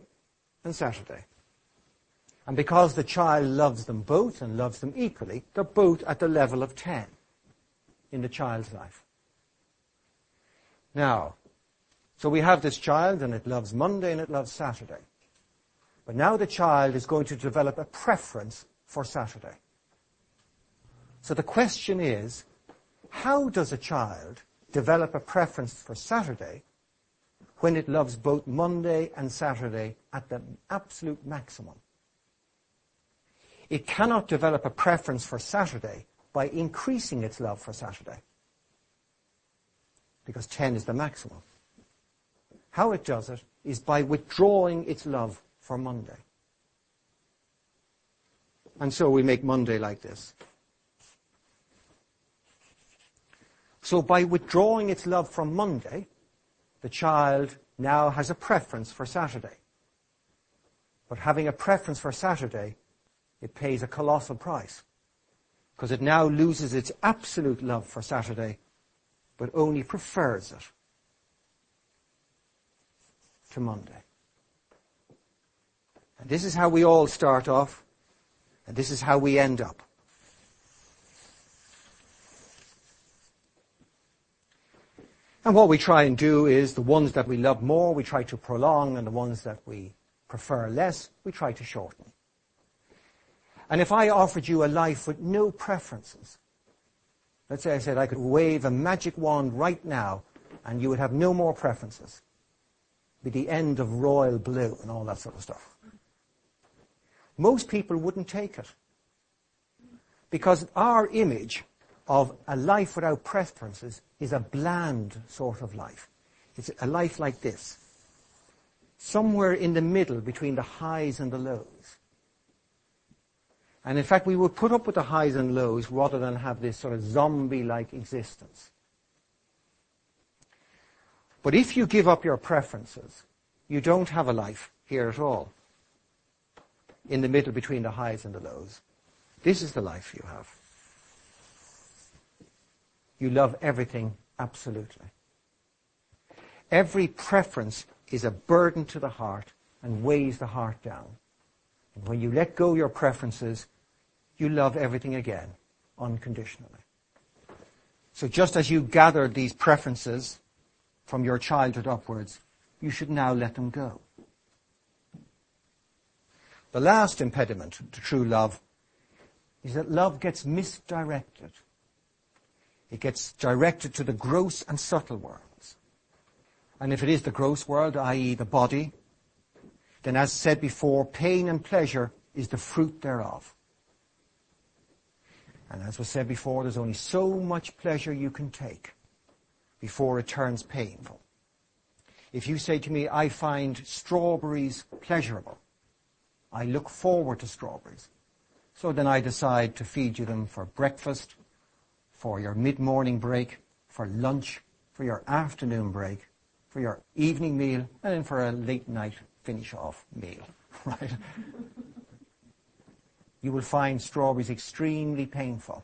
and Saturday. And because the child loves them both and loves them equally, they're both at the level of ten in the child's life. Now, so we have this child and it loves Monday and it loves Saturday. But now the child is going to develop a preference for Saturday. So the question is, how does a child develop a preference for Saturday when it loves both Monday and Saturday at the absolute maximum? It cannot develop a preference for Saturday by increasing its love for Saturday, because ten is the maximum. How it does it is by withdrawing its love for Monday. And so we make Monday like this. So by withdrawing its love from Monday, the child now has a preference for Saturday. But having a preference for Saturday, it pays a colossal price, because it now loses its absolute love for Saturday, but only prefers it to Monday. And this is how we all start off, and this is how we end up. And what we try and do is, the ones that we love more, we try to prolong, and the ones that we prefer less, we try to shorten. And if I offered you a life with no preferences, let's say I said I could wave a magic wand right now and you would have no more preferences. It'd be the end of royal blue and all that sort of stuff. Most people wouldn't take it, because our image of a life without preferences is a bland sort of life. It's a life like this, somewhere in the middle between the highs and the lows. And in fact, we would put up with the highs and lows rather than have this sort of zombie-like existence. But if you give up your preferences, you don't have a life here at all, in the middle between the highs and the lows. This is the life you have. You love everything absolutely. Every preference is a burden to the heart and weighs the heart down. And when you let go your preferences, you love everything again, unconditionally. So just as you gathered these preferences from your childhood upwards, you should now let them go. The last impediment to true love is that love gets misdirected. It gets directed to the gross and subtle worlds. And if it is the gross world, that is the body, then as said before, pain and pleasure is the fruit thereof. And as was said before, there's only so much pleasure you can take before it turns painful. If you say to me, I find strawberries pleasurable, I look forward to strawberries. So then I decide to feed you them for breakfast, for your mid-morning break, for lunch, for your afternoon break, for your evening meal, and then for a late-night finish-off meal. Right? You will find strawberries extremely painful.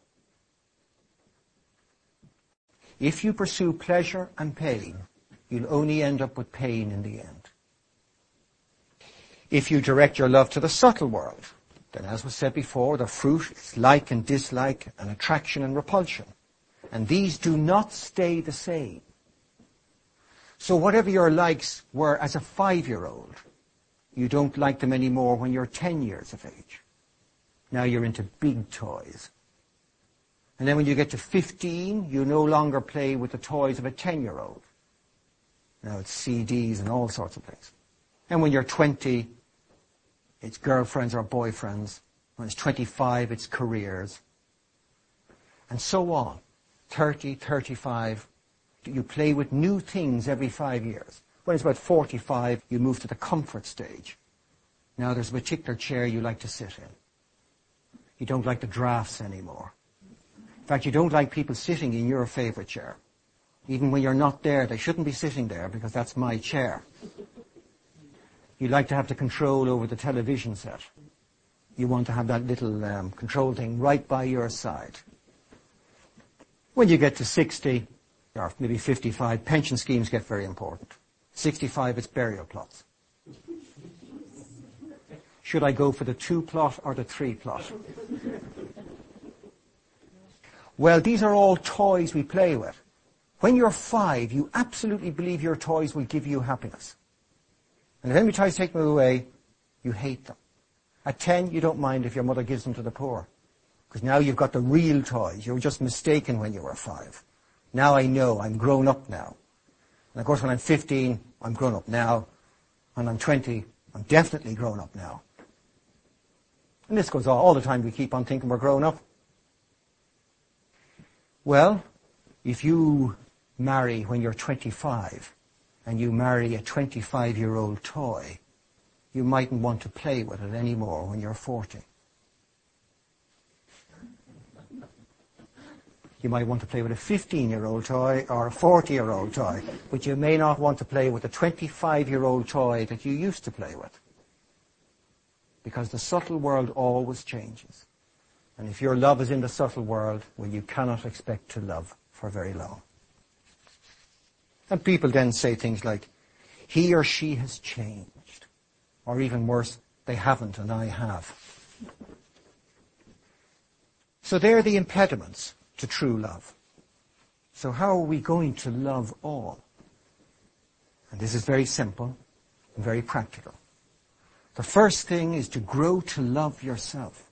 If you pursue pleasure and pain, you'll only end up with pain in the end. If you direct your love to the subtle world, then as was said before, the fruit is like and dislike, and attraction and repulsion. And these do not stay the same. So whatever your likes were as a five-year-old, you don't like them anymore when you're ten years of age. Now you're into big toys. And then when you get to fifteen, you no longer play with the toys of a ten-year-old. Now it's C Ds and all sorts of things. And when you're twenty, it's girlfriends or boyfriends. When it's twenty-five, it's careers. And so on. thirty, thirty-five. You play with new things every five years. When it's about forty-five, you move to the comfort stage. Now there's a particular chair you like to sit in. You don't like the drafts anymore. In fact, you don't like people sitting in your favorite chair. Even when you're not there, they shouldn't be sitting there because that's my chair. You like to have the control over the television set. You want to have that little um, control thing right by your side. When you get to sixty, or maybe fifty-five, pension schemes get very important. sixty-five, it's burial plots. Should I go for the two plot or the three plot? Well, these are all toys we play with. When you're five, you absolutely believe your toys will give you happiness. And if anybody tries to take them away, you hate them. At ten, you don't mind if your mother gives them to the poor. Because now you've got the real toys. You were just mistaken when you were five. Now I know. I'm grown up now. And of course, when I'm fifteen, I'm grown up now. When I'm twenty, I'm definitely grown up now. And this goes on all the time. We keep on thinking we're grown up. Well, if you marry when you're twenty-five, and you marry a twenty-five-year-old toy, you mightn't want to play with it anymore when you're forty. You might want to play with a fifteen-year-old toy or a forty-year-old toy, but you may not want to play with a twenty-five-year-old toy that you used to play with. Because the subtle world always changes. And if your love is in the subtle world, well, you cannot expect to love for very long. And people then say things like, he or she has changed. Or even worse, they haven't and I have. So they're the impediments to true love. So how are we going to love all? And this is very simple and very practical. The first thing is to grow to love yourself.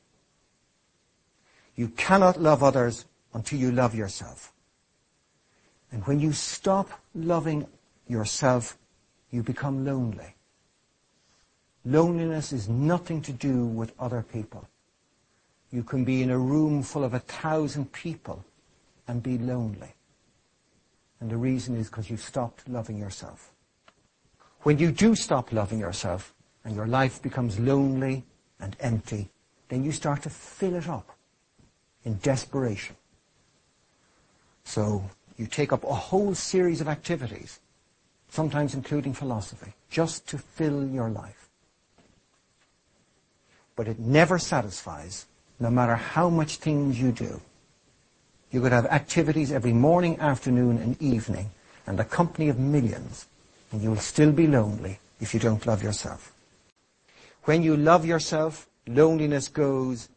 You cannot love others until you love yourself. And when you stop loving yourself, you become lonely. Loneliness is nothing to do with other people. You can be in a room full of a thousand people and be lonely. And the reason is because you've stopped loving yourself. When you do stop loving yourself and your life becomes lonely and empty, then you start to fill it up in desperation. So you take up a whole series of activities, sometimes including philosophy, just to fill your life. But it never satisfies, no matter how much things you do. You could have activities every morning, afternoon, and evening, and a company of millions, and you will still be lonely if you don't love yourself. When you love yourself, loneliness goes,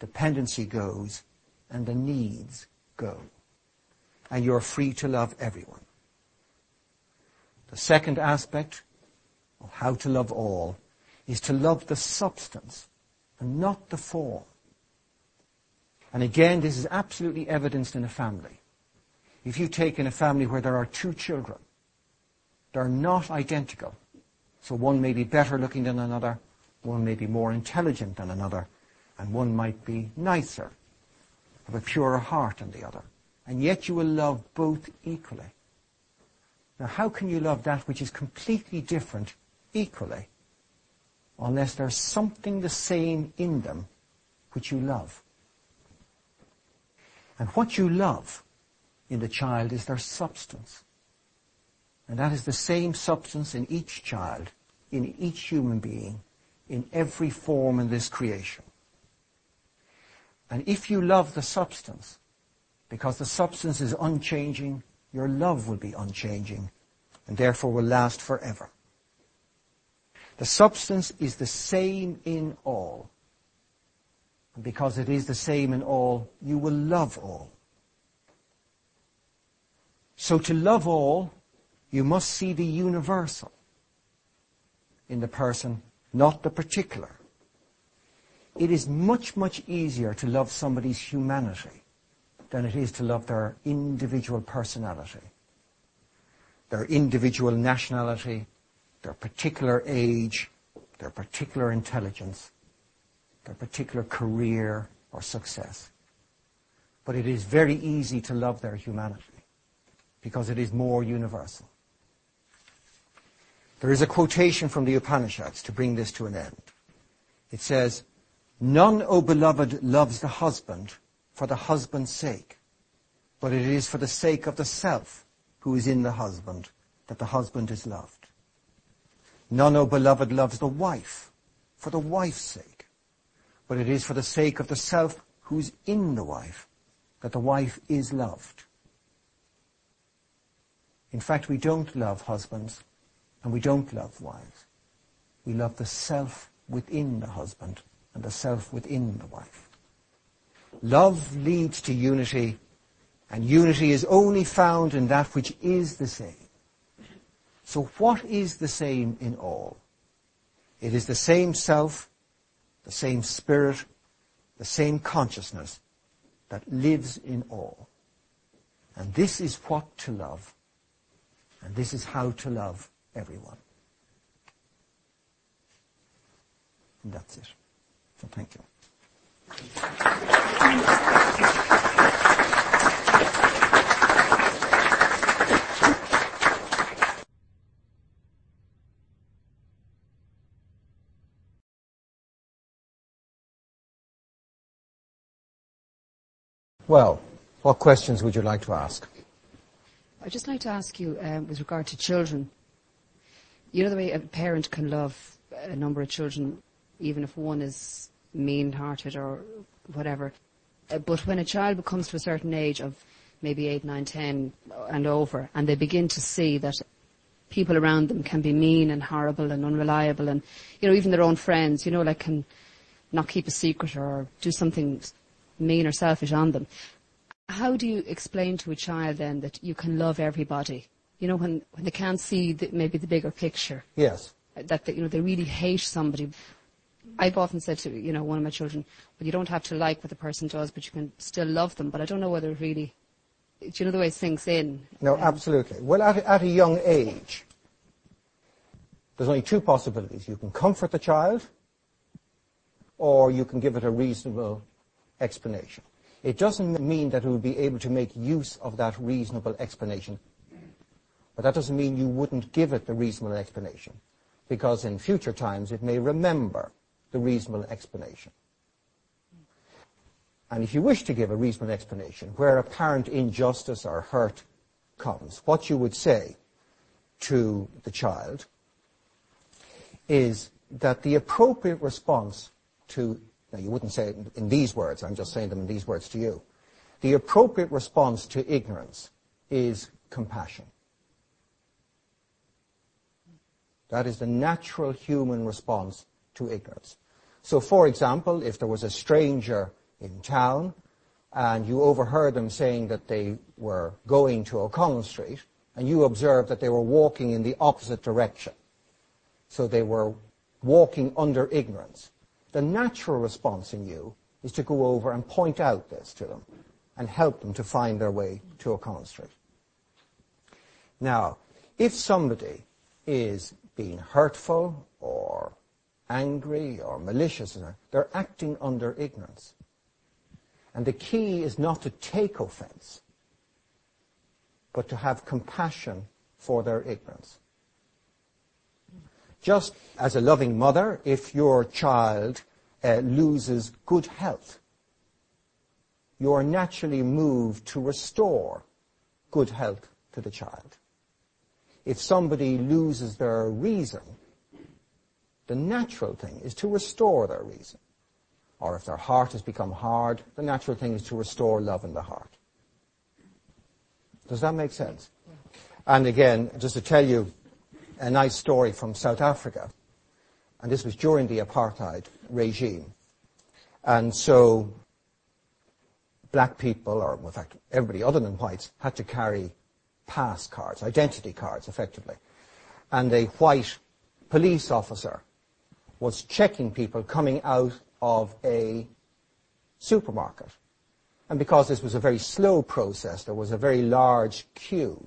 dependency goes, and the needs go. And you're free to love everyone. The second aspect of how to love all is to love the substance and not the form. And again, this is absolutely evidenced in a family. If you take in a family where there are two children, they're not identical. So one may be better looking than another, one may be more intelligent than another, and one might be nicer, have a purer heart than the other. And yet you will love both equally. Now, how can you love that which is completely different equally, unless there's something the same in them which you love? And what you love in the child is their substance. And that is the same substance in each child, in each human being, in every form in this creation. And if you love the substance, because the substance is unchanging, your love will be unchanging, and therefore will last forever. The substance is the same in all. And because it is the same in all, you will love all. So to love all, you must see the universal in the person, not the particular. It is much, much easier to love somebody's humanity than it is to love their individual personality, their individual nationality, their particular age, their particular intelligence, their particular career or success. But it is very easy to love their humanity, because it is more universal. There is a quotation from the Upanishads to bring this to an end. It says, "None, O beloved, loves the husband for the husband's sake, but it is for the sake of the self who is in the husband that the husband is loved. None, O beloved, loves the wife for the wife's sake, but it is for the sake of the self who is in the wife that the wife is loved." In fact, we don't love husbands and we don't love wives. We love the self within the husband and the self within the wife. Love leads to unity, and unity is only found in that which is the same. So what is the same in all? It is the same self, the same spirit, the same consciousness that lives in all. And this is what to love, and this is how to love everyone. And that's it. So thank you. Well, what questions would you like to ask? I'd just like to ask you um, with regard to children. You know the way a parent can love a number of children, even if one is mean-hearted or whatever. Uh, but when a child becomes to a certain age of maybe eight, nine, ten and over, and they begin to see that people around them can be mean and horrible and unreliable, and, you know, even their own friends, you know, like can not keep a secret or do something mean or selfish on them. How do you explain to a child then that you can love everybody? You know, when, when they can't see the, maybe the bigger picture. Yes. That, they, you know, they really hate somebody. I've often said to, you know, one of my children, well, you don't have to like what the person does, but you can still love them. But I don't know whether it really, do you know the way it sinks in? No, um, absolutely. Well, at, at a young age, there's only two possibilities. You can comfort the child, or you can give it a reasonable explanation. It doesn't mean that it will be able to make use of that reasonable explanation. But that doesn't mean you wouldn't give it the reasonable explanation, because in future times it may remember the reasonable explanation. And if you wish to give a reasonable explanation where apparent injustice or hurt comes, what you would say to the child is that the appropriate response to, now you wouldn't say it in these words, I'm just saying them in these words to you, the appropriate response to ignorance is compassion. That is the natural human response to ignorance. So, for example, if there was a stranger in town and you overheard them saying that they were going to O'Connell Street and you observe that they were walking in the opposite direction. So they were walking under ignorance. The natural response in you is to go over and point out this to them and help them to find their way to O'Connell Street. Now, if somebody is being hurtful or angry or malicious, they're acting under ignorance. And the key is not to take offense, but to have compassion for their ignorance. Just as a loving mother, if your child uh, loses good health, you are naturally moved to restore good health to the child. If somebody loses their reason, the natural thing is to restore their reason. Or if their heart has become hard, the natural thing is to restore love in the heart. Does that make sense? And again, just to tell you a nice story from South Africa, and this was during the apartheid regime. And so black people, or in fact everybody other than whites, had to carry pass cards, identity cards effectively. And a white police officer was checking people coming out of a supermarket. And because this was a very slow process, there was a very large queue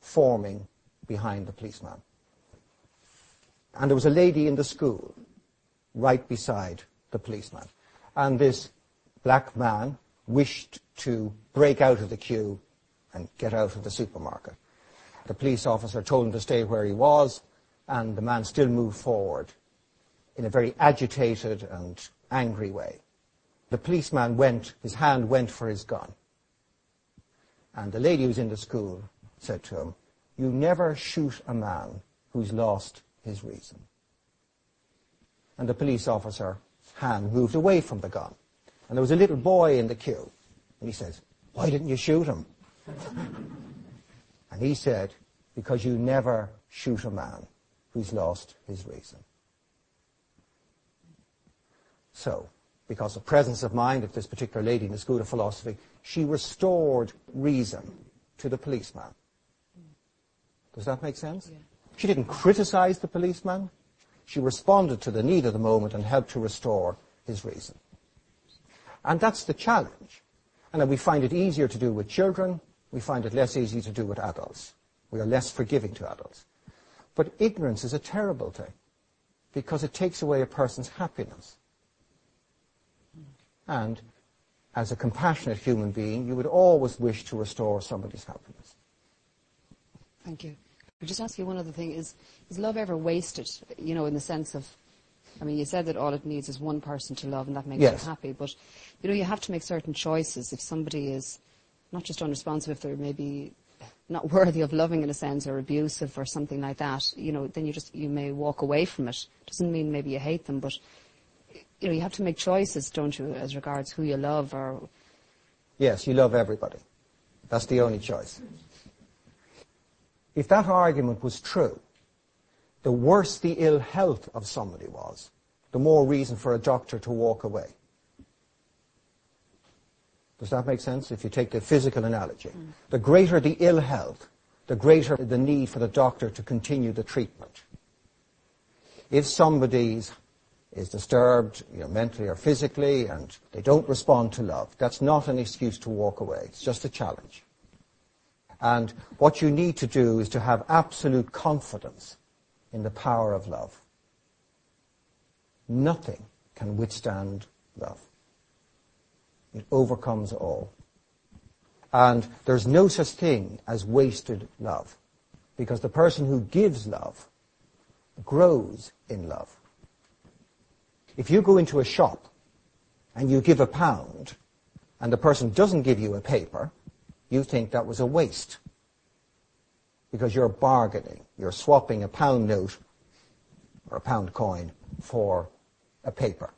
forming behind the policeman. And there was a lady in the school right beside the policeman. And this black man wished to break out of the queue and get out of the supermarket. The police officer told him to stay where he was, and the man still moved forward in a very agitated and angry way. The policeman went, his hand went for his gun. And the lady who was in the school said to him, "You never shoot a man who's lost his reason." And the police officer's hand moved away from the gun. And there was a little boy in the queue. And he says, "Why didn't you shoot him?" And he said, "Because you never shoot a man who's lost his reason." So, because of presence of mind of this particular lady in the School of Philosophy, she restored reason to the policeman. Does that make sense? Yeah. She didn't criticize the policeman. She responded to the need of the moment and helped to restore his reason. And that's the challenge. And then we find it easier to do with children. We find it less easy to do with adults. We are less forgiving to adults. But ignorance is a terrible thing because it takes away a person's happiness. And as a compassionate human being, you would always wish to restore somebody's happiness. Thank you. I'll just ask you one other thing. Is, is love ever wasted, you know, in the sense of, I mean, you said that all it needs is one person to love and that makes yes. you happy. But, you know, you have to make certain choices if somebody is not just unresponsive, if they're maybe not worthy of loving in a sense or abusive or something like that, you know, then you just, you may walk away from it. Doesn't mean maybe you hate them, but, you know, you have to make choices, don't you, as regards who you love or... Yes, you love everybody. That's the only choice. If that argument was true, the worse the ill health of somebody was, the more reason for a doctor to walk away. Does that make sense? If you take the physical analogy. Mm. The greater the ill health, the greater the need for the doctor to continue the treatment. If somebody is disturbed, you know, mentally or physically, and they don't respond to love, that's not an excuse to walk away. It's just a challenge. And what you need to do is to have absolute confidence in the power of love. Nothing can withstand love. It overcomes all. And there's no such thing as wasted love, because the person who gives love grows in love. If you go into a shop and you give a pound and the person doesn't give you a paper, you think that was a waste, because you're bargaining. You're swapping a pound note or a pound coin for a paper.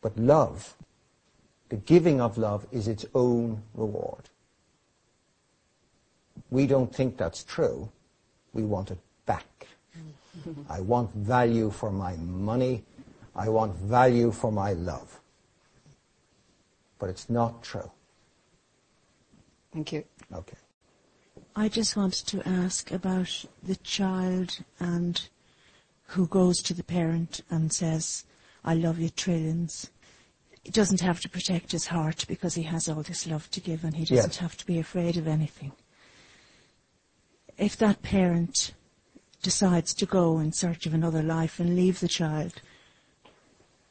But love, the giving of love, is its own reward. We don't think that's true. We want it back. I want value for my money. I want value for my love. But it's not true. Thank you. Okay. I just wanted to ask about the child and who goes to the parent and says, I love you trillions. He doesn't have to protect his heart because he has all this love to give and he doesn't yes. have to be afraid of anything. If that parent decides to go in search of another life and leave the child,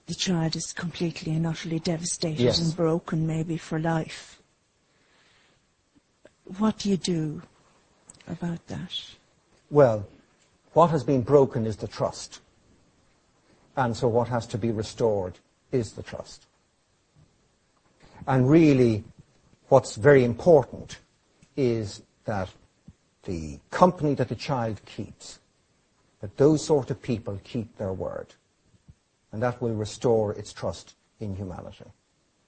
the child is completely and utterly devastated yes. and broken maybe for life. What do you do about that? Well, what has been broken is the trust. And so what has to be restored is the trust. And really, what's very important is that the company that the child keeps, that those sort of people keep their word. And that will restore its trust in humanity.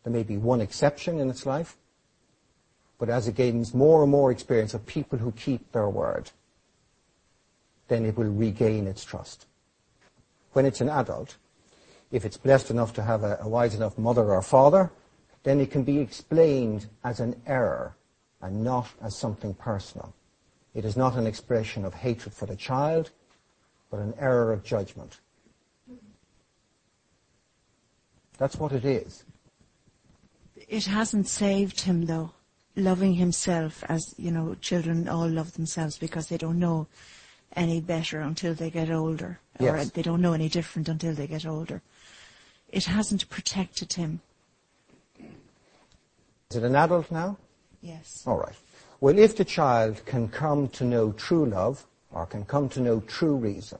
There may be one exception in its life, but as it gains more and more experience of people who keep their word, then it will regain its trust. When it's an adult, if it's blessed enough to have a, a wise enough mother or father, then it can be explained as an error and not as something personal. It is not an expression of hatred for the child, but an error of judgment. That's what it is. It hasn't saved him, though, loving himself, as, you know, children all love themselves because they don't know any better until they get older, yes. or they don't know any different until they get older. It hasn't protected him. Is it an adult now? Yes. All right. Well, if the child can come to know true love, or can come to know true reason,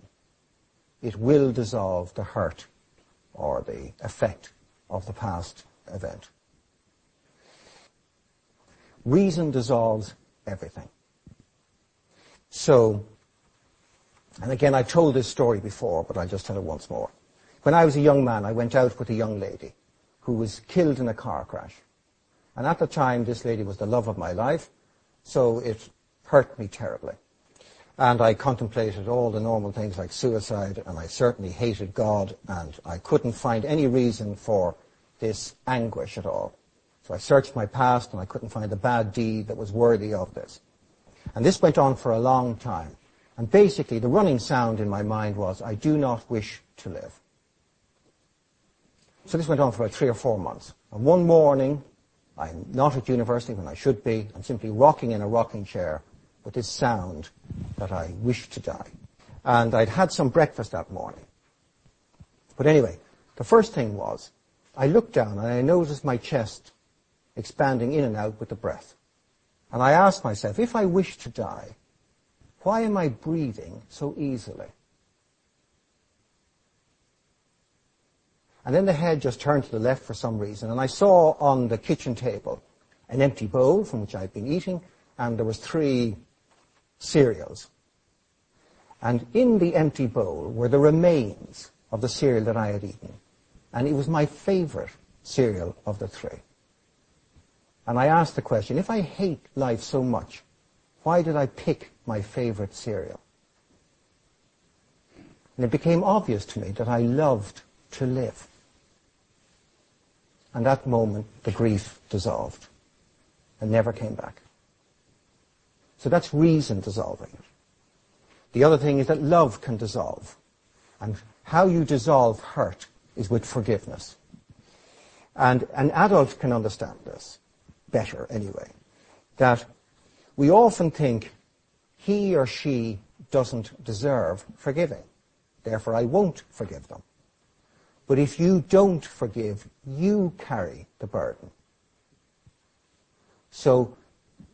it will dissolve the hurt or the effect of the past event. Reason dissolves everything. So, and again, I told this story before, but I'll just tell it once more. When I was a young man, I went out with a young lady who was killed in a car crash. And at the time, this lady was the love of my life, so it hurt me terribly. And I contemplated all the normal things like suicide, and I certainly hated God, and I couldn't find any reason for this anguish at all. So I searched my past, and I couldn't find a bad deed that was worthy of this. And this went on for a long time. And basically, the running sound in my mind was, I do not wish to live. So this went on for about three or four months. And one morning, I'm not at university when I should be, I'm simply rocking in a rocking chair, with this sound that I wished to die. And I'd had some breakfast that morning. But anyway, the first thing was, I looked down and I noticed my chest expanding in and out with the breath. And I asked myself, if I wish to die, why am I breathing so easily? And then the head just turned to the left for some reason, and I saw on the kitchen table an empty bowl from which I'd been eating, and there was three cereals. And in the empty bowl were the remains of the cereal that I had eaten. And it was my favorite cereal of the three. And I asked the question, if I hate life so much, why did I pick my favorite cereal? And it became obvious to me that I loved to live. And that moment, the grief dissolved and never came back. So that's reason dissolving. The other thing is that love can dissolve. And how you dissolve hurt is with forgiveness. And an adult can understand this better anyway, that we often think he or she doesn't deserve forgiving. Therefore, I won't forgive them. But if you don't forgive, you carry the burden. So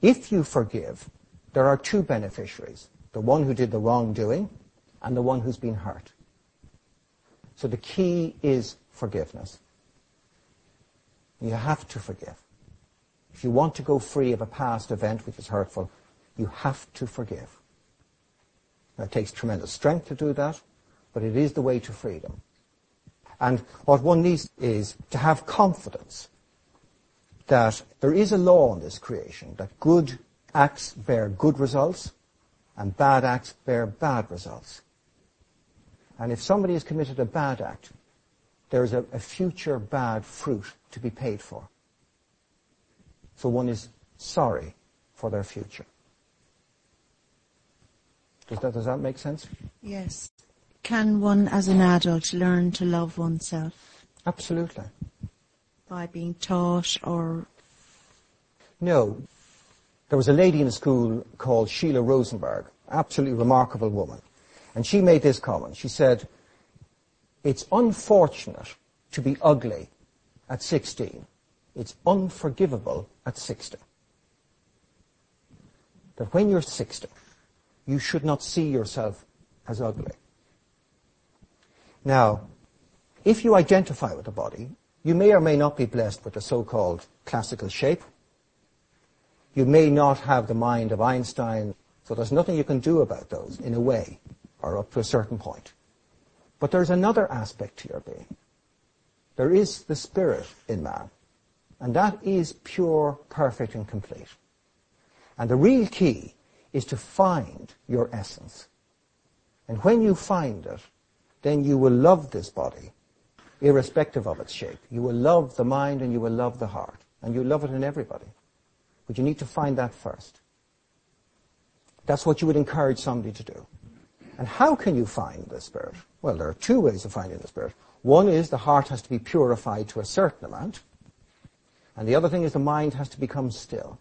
if you forgive, there are two beneficiaries, the one who did the wrongdoing and the one who's been hurt. So the key is forgiveness. You have to forgive. If you want to go free of a past event which is hurtful, you have to forgive. Now, it takes tremendous strength to do that, but it is the way to freedom. And what one needs is to have confidence that there is a law in this creation, that good acts bear good results, and bad acts bear bad results. And if somebody has committed a bad act, there is a, a future bad fruit to be paid for. So one is sorry for their future. Does that, does that make sense? Yes. Can one as an adult learn to love oneself? Absolutely. By being taught or... No. There was a lady in a school called Sheila Rosenberg, absolutely remarkable woman. And she made this comment. She said, it's unfortunate to be ugly at sixteen. It's unforgivable at sixty. That when you're sixty, you should not see yourself as ugly. Now, if you identify with the body, you may or may not be blessed with the so-called classical shape. You may not have the mind of Einstein, so there's nothing you can do about those, in a way, or up to a certain point. But there's another aspect to your being. There is the spirit in man, and that is pure, perfect, and complete. And the real key is to find your essence. And when you find it, then you will love this body, irrespective of its shape. You will love the mind and you will love the heart, and you love it in everybody. But you need to find that first. That's what you would encourage somebody to do. And how can you find the spirit? Well, there are two ways of finding the spirit. One is the heart has to be purified to a certain amount. And the other thing is the mind has to become still.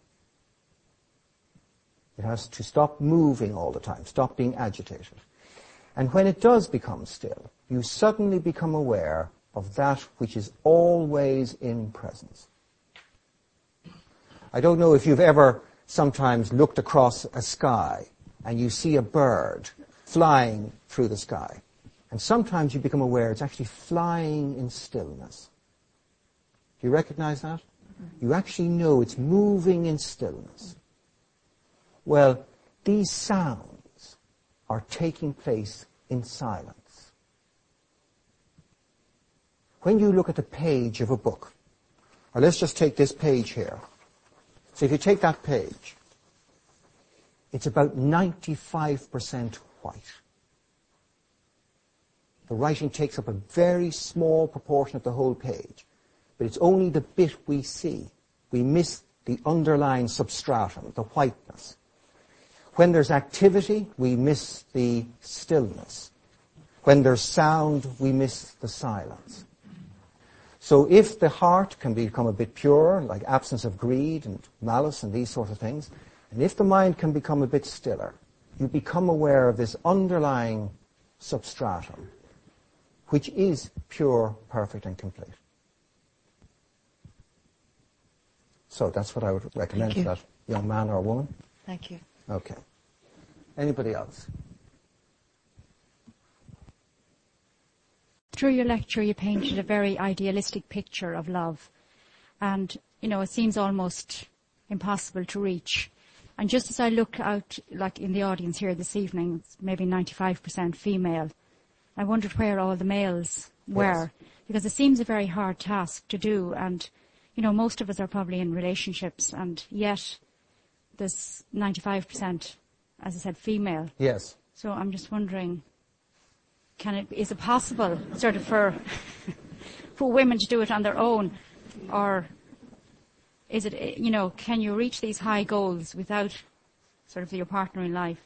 It has to stop moving all the time, stop being agitated. And when it does become still, you suddenly become aware of that which is always in presence. I don't know if you've ever sometimes looked across a sky and you see a bird flying through the sky. And sometimes you become aware it's actually flying in stillness. Do you recognize that? You actually know it's moving in stillness. Well, these sounds are taking place in silence. When you look at the page of a book, or let's just take this page here. So if you take that page, it's about ninety-five percent white. The writing takes up a very small proportion of the whole page, but it's only the bit we see. We miss the underlying substratum, the whiteness. When there's activity, we miss the stillness. When there's sound, we miss the silence. So if the heart can become a bit purer, like absence of greed and malice and these sort of things, and if the mind can become a bit stiller, you become aware of this underlying substratum, which is pure, perfect, and complete. So that's what I would recommend to that young man or woman. Thank you. Okay. Anybody else? Through your lecture, you painted a very idealistic picture of love. And, you know, it seems almost impossible to reach. And just as I look out, like in the audience here this evening, it's maybe ninety-five percent female, I wondered where all the males were. Yes. Because it seems a very hard task to do. And, you know, most of us are probably in relationships. And yet, there's ninety-five percent, as I said, female. Yes. So I'm just wondering... Can it, is it possible sort of for, for women to do it on their own? Or is it, you know, can you reach these high goals without sort of your partner in life?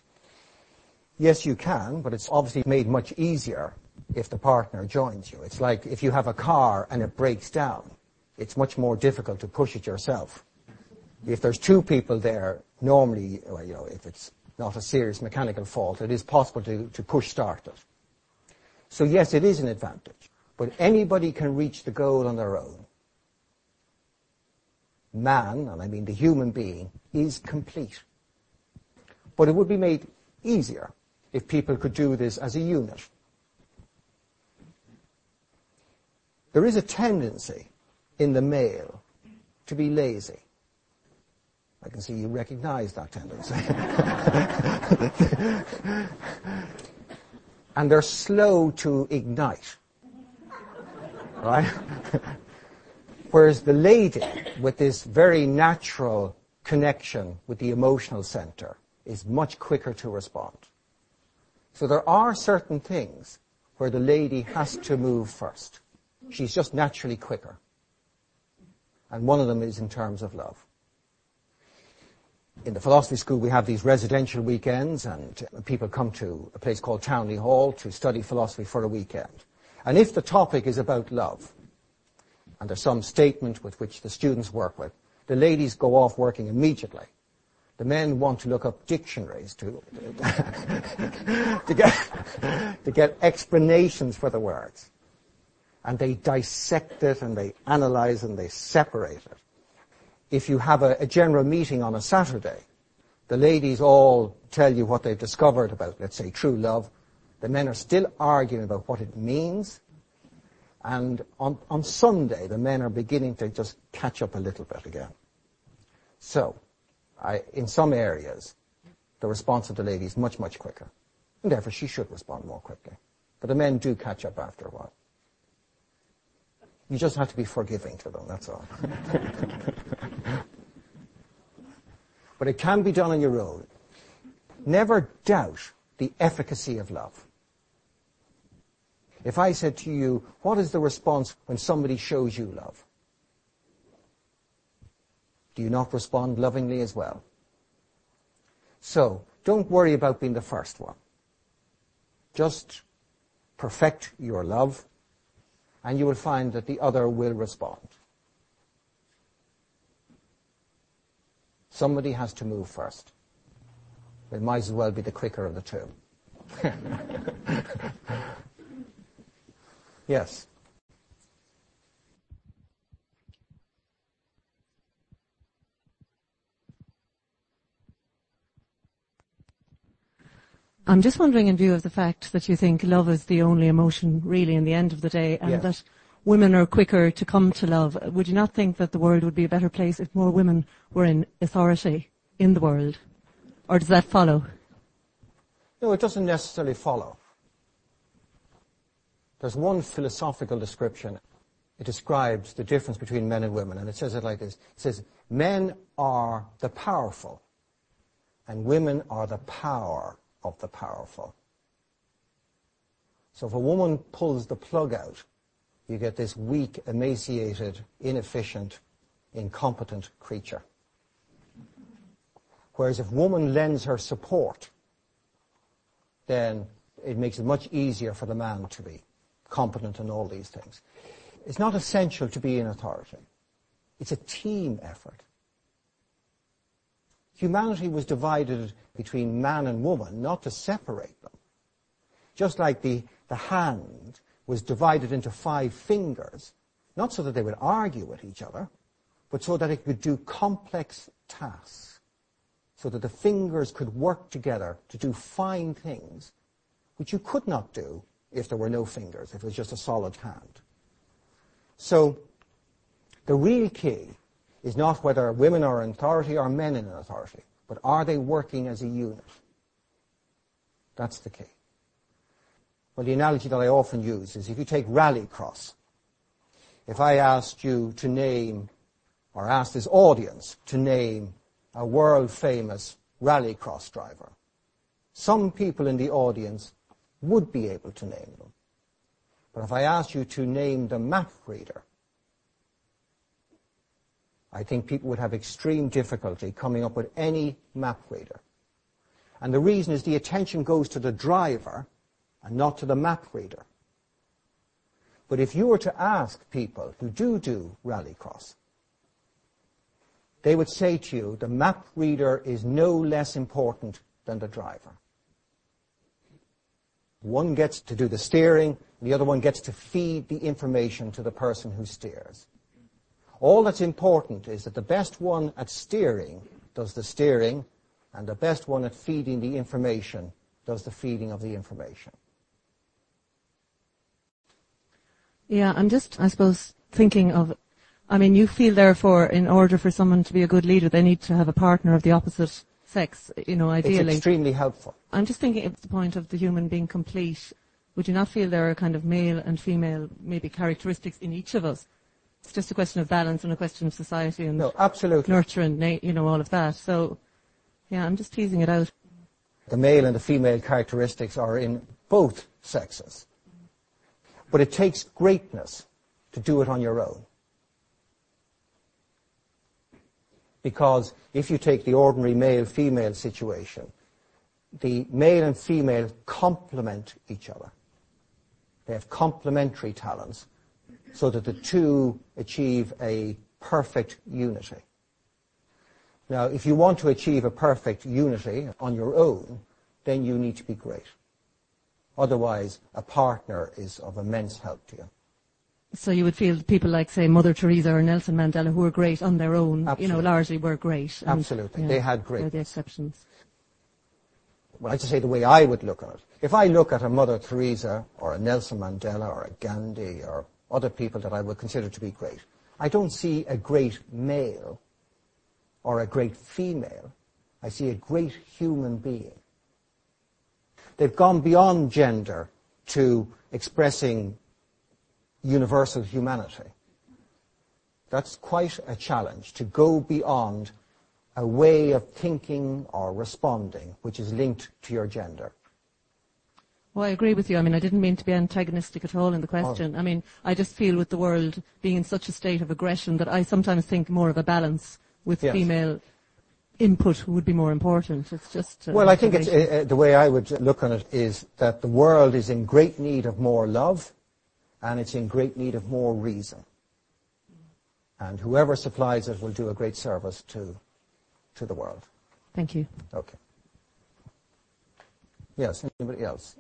Yes, you can, but it's obviously made much easier if the partner joins you. It's like if you have a car and it breaks down, it's much more difficult to push it yourself. If there's two people there, normally, well, you know, if it's not a serious mechanical fault, it is possible to, to push start it. So yes, it is an advantage, but anybody can reach the goal on their own. Man, and I mean the human being, is complete. But it would be made easier if people could do this as a unit. There is a tendency in the male to be lazy. I can see you recognize that tendency. And they're slow to ignite, right? Whereas the lady, with this very natural connection with the emotional center, is much quicker to respond. So there are certain things where the lady has to move first. She's just naturally quicker. And one of them is in terms of love. In the philosophy school, we have these residential weekends, and people come to a place called Townley Hall to study philosophy for a weekend. And if the topic is about love, and there's some statement with which the students work with, the ladies go off working immediately. The men want to look up dictionaries to to get to get explanations for the words. And they dissect it, and they analyze, and they separate it. If you have a, a general meeting on a Saturday, the ladies all tell you what they've discovered about, let's say, true love. The men are still arguing about what it means. And on, on Sunday, the men are beginning to just catch up a little bit again. So, I, in some areas, the response of the lady is much, much quicker. And therefore, she should respond more quickly. But the men do catch up after a while. You just have to be forgiving to them, that's all. But it can be done on your own. Never doubt the efficacy of love. If I said to you, what is the response when somebody shows you love? Do you not respond lovingly as well? So, don't worry about being the first one. Just perfect your love, and you will find that the other will respond. Somebody has to move first. They might as well be the quicker of the two. Yes. I'm just wondering, in view of the fact that you think love is the only emotion really in the end of the day, and yes, that women are quicker to come to love, would you not think that the world would be a better place if more women were in authority in the world? Or does that follow? No, it doesn't necessarily follow. There's one philosophical description. It describes the difference between men and women, and it says it like this. It says, men are the powerful, and women are the power of the powerful. So if a woman pulls the plug out, you get this weak, emaciated, inefficient, incompetent creature. Whereas if woman lends her support, then it makes it much easier for the man to be competent in all these things. It's not essential to be in authority. It's a team effort. Humanity was divided between man and woman, not to separate them. Just like the, the hand was divided into five fingers, not so that they would argue with each other, but so that it could do complex tasks, so that the fingers could work together to do fine things, which you could not do if there were no fingers, if it was just a solid hand. So, the real key is not whether women are in authority or men in authority, but are they working as a unit? That's the key. Well, the analogy that I often use is if you take rallycross. If I asked you to name, or asked this audience to name, a world-famous rallycross driver, some people in the audience would be able to name them. But if I asked you to name the map reader, I think people would have extreme difficulty coming up with any map reader. And the reason is the attention goes to the driver and not to the map reader. But if you were to ask people who do do rallycross, they would say to you, the map reader is no less important than the driver. One gets to do the steering, and the other one gets to feed the information to the person who steers. All that's important is that the best one at steering does the steering, and the best one at feeding the information does the feeding of the information. Yeah, I'm just, I suppose, thinking of, I mean, you feel therefore in order for someone to be a good leader, they need to have a partner of the opposite sex, you know, ideally. It's extremely helpful. I'm just thinking at the point of the human being complete, would you not feel there are kind of male and female maybe characteristics in each of us? It's just a question of balance and a question of society and no, absolutely. Nurture and, na- you know, all of that. So, yeah, I'm just teasing it out. The male and the female characteristics are in both sexes. But it takes greatness to do it on your own. Because if you take the ordinary male-female situation, the male and female complement each other. They have complementary talents so that the two achieve a perfect unity. Now, if you want to achieve a perfect unity on your own, then you need to be great. Otherwise, a partner is of immense help to you. So you would feel people like, say, Mother Teresa or Nelson Mandela, who were great on their own, Absolutely. you know, largely were great. And, Absolutely. Yeah, they had great. They're the exceptions. Well, I just say the way I would look at it. If I look at a Mother Teresa or a Nelson Mandela or a Gandhi or other people that I would consider to be great, I don't see a great male or a great female. I see a great human being. They've gone beyond gender to expressing universal humanity. That's quite a challenge, to go beyond a way of thinking or responding which is linked to your gender. Well, I agree with you. I mean, I didn't mean to be antagonistic at all in the question. Oh. I mean, I just feel with the world being in such a state of aggression that I sometimes think more of a balance with yes. female input would be more important. It's just uh, well, I think it's, uh, the way I would look on it is that the world is in great need of more love, and it's in great need of more reason. And whoever supplies it will do a great service to to the world. Thank you. Okay. Yes. Anybody else?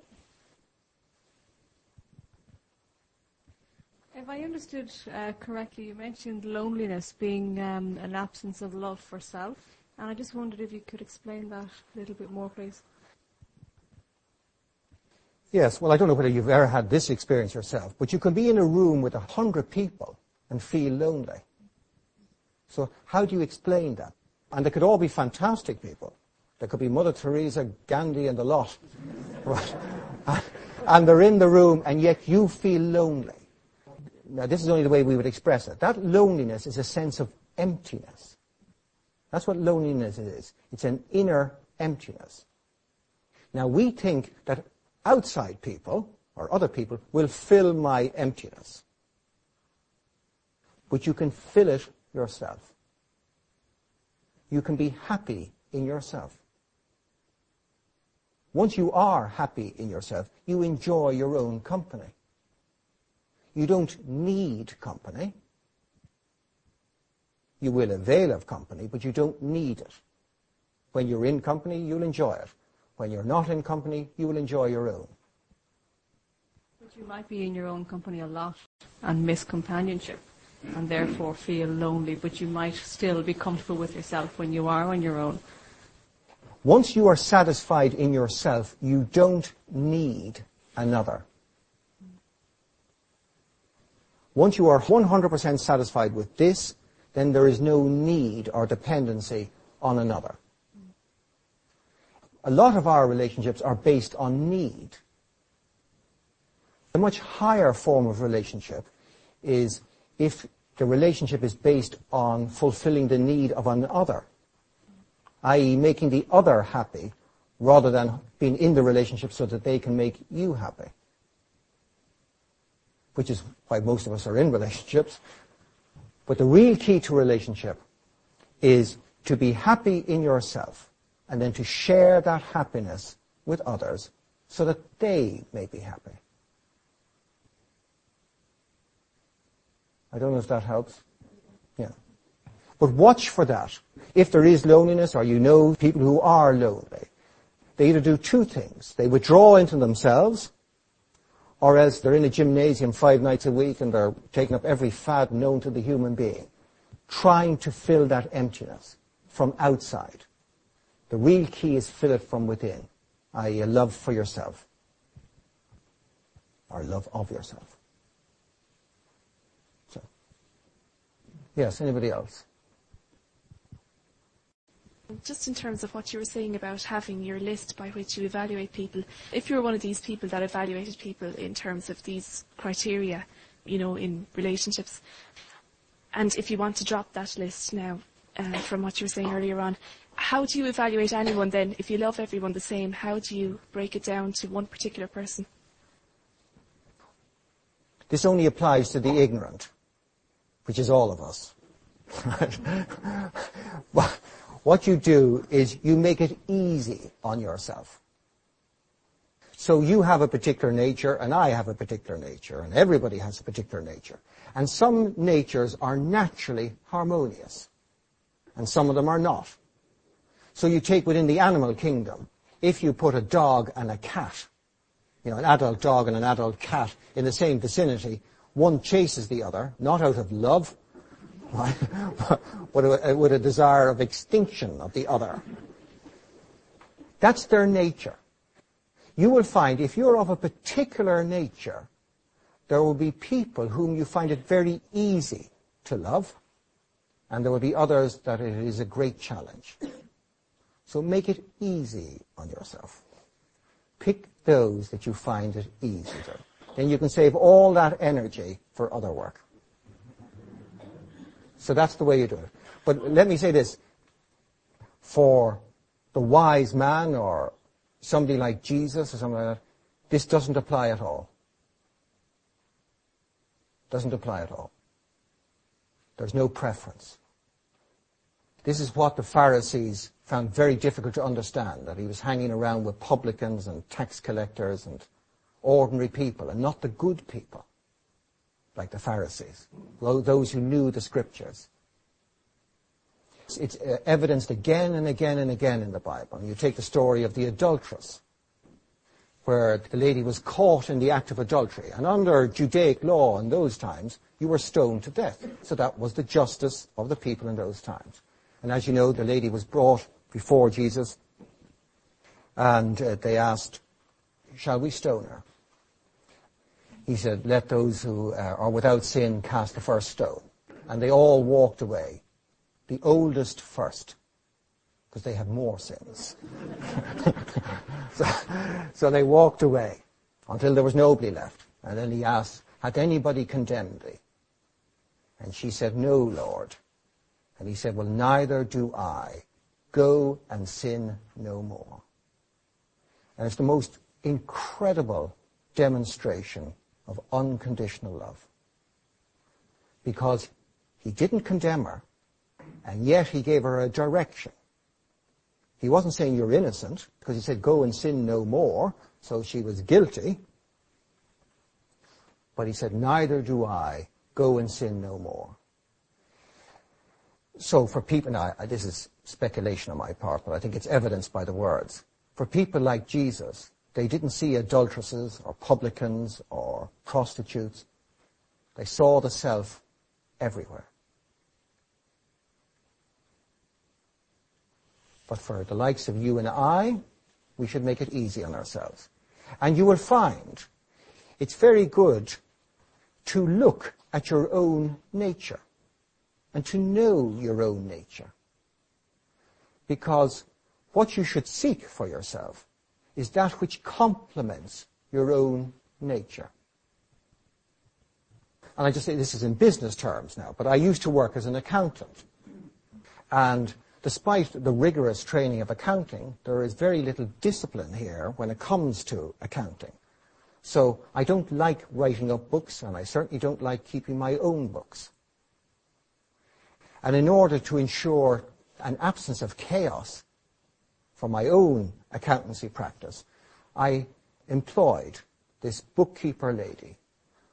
If I understood uh, correctly, you mentioned loneliness being um, an absence of love for self. And I just wondered if you could explain that a little bit more, please. Yes, well, I don't know whether you've ever had this experience yourself, but you can be in a room with a hundred people and feel lonely. So how do you explain that? And they could all be fantastic people. There could be Mother Teresa, Gandhi, and the lot. Right? And they're in the room, and yet you feel lonely. Now, this is only the way we would express it. That loneliness is a sense of emptiness. That's what loneliness is. It's an inner emptiness. Now, we think that outside people, or other people, will fill my emptiness. But you can fill it yourself. You can be happy in yourself. Once you are happy in yourself, you enjoy your own company. You don't need company. You will avail of company, but you don't need it. When you're in company, you'll enjoy it. When you're not in company, you will enjoy your own. But you might be in your own company a lot and miss companionship and therefore feel lonely, but you might still be comfortable with yourself when you are on your own. Once you are satisfied in yourself, you don't need another. Once you are one hundred percent satisfied with this, then there is no need or dependency on another. A lot of our relationships are based on need. A much higher form of relationship is if the relationship is based on fulfilling the need of another, that is making the other happy rather than being in the relationship so that they can make you happy, which is why most of us are in relationships. But the real key to relationship is to be happy in yourself and then to share that happiness with others so that they may be happy. I don't know if that helps. Yeah. But watch for that. If there is loneliness, or you know people who are lonely, they either do two things. They withdraw into themselves, or else they're in a gymnasium five nights a week and they're taking up every fad known to the human being, trying to fill that emptiness from outside. The real key is fill it from within, that is a love for yourself, or love of yourself. So, yes, anybody else? Just in terms of what you were saying about having your list by which you evaluate people, if you're one of these people that evaluated people in terms of these criteria, you know, in relationships, and if you want to drop that list now uh, from what you were saying earlier on, how do you evaluate anyone then? If you love everyone the same, how do you break it down to one particular person? This only applies to the ignorant, which is all of us. What you do is you make it easy on yourself. So you have a particular nature, and I have a particular nature, and everybody has a particular nature. And some natures are naturally harmonious, and some of them are not. So you take within the animal kingdom, if you put a dog and a cat, you know, an adult dog and an adult cat in the same vicinity, one chases the other, not out of love, right, but with a desire of extinction of the other. That's their nature. You will find if you're of a particular nature, there will be people whom you find it very easy to love, and there will be others that it is a great challenge. So make it easy on yourself. Pick those that you find it easy to. Then you can save all that energy for other work. So that's the way you do it. But let me say this. For the wise man or somebody like Jesus or something like that, this doesn't apply at all. Doesn't apply at all. There's no preference. This is what the Pharisees found very difficult to understand, that he was hanging around with publicans and tax collectors and ordinary people, and not the good people, like the Pharisees, those who knew the Scriptures. It's evidenced again and again and again in the Bible. You take the story of the adulteress, where the lady was caught in the act of adultery. And under Judaic law in those times, you were stoned to death. So that was the justice of the people in those times. And as you know, the lady was brought before Jesus, and uh, they asked, "Shall we stone her?" He said, "Let those who uh, are without sin cast the first stone." And they all walked away. The oldest first, because they had more sins. so, so they walked away until there was nobody left. And then he asked, "Had anybody condemned thee?" And she said, "No, Lord." And he said, "Well, neither do I. Go and sin no more." And it's the most incredible demonstration of unconditional love. Because he didn't condemn her, and yet he gave her a direction. He wasn't saying you're innocent, because he said go and sin no more, so she was guilty. But he said, "Neither do I. Go and sin no more." So for people, now this is speculation on my part, but I think it's evidenced by the words. For people like Jesus, they didn't see adulteresses or publicans or prostitutes. They saw the self everywhere. But for the likes of you and I, we should make it easy on ourselves. And you will find it's very good to look at your own nature and to know your own nature. Because what you should seek for yourself is that which complements your own nature. And I just say this is in business terms now, but I used to work as an accountant. And despite the rigorous training of accounting, there is very little discipline here when it comes to accounting. So I don't like writing up books, and I certainly don't like keeping my own books. And in order to ensure an absence of chaos for my own accountancy practice, I employed this bookkeeper lady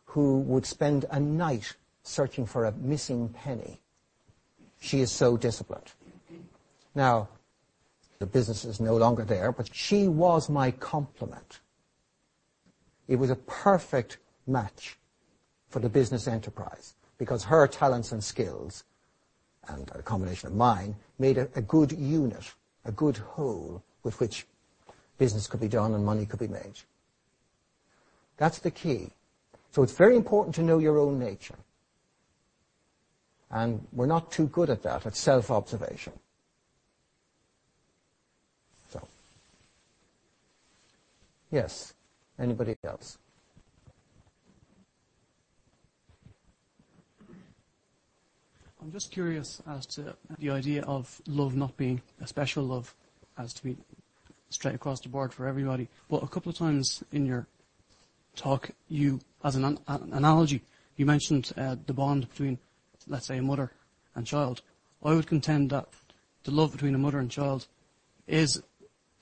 who would spend a night searching for a missing penny. She is so disciplined. Now, the business is no longer there, but she was my complement. It was a perfect match for the business enterprise, because her talents and skills, and a combination of mine, made a, a good unit, a good whole, with which business could be done and money could be made. That's the key. So it's very important to know your own nature. And we're not too good at that, at self-observation. So, yes, anybody else? I'm just curious as to the idea of love not being a special love, as to be straight across the board for everybody. But a couple of times in your talk, you, as an, an analogy, you mentioned uh, the bond between, let's say, a mother and child. I would contend that the love between a mother and child is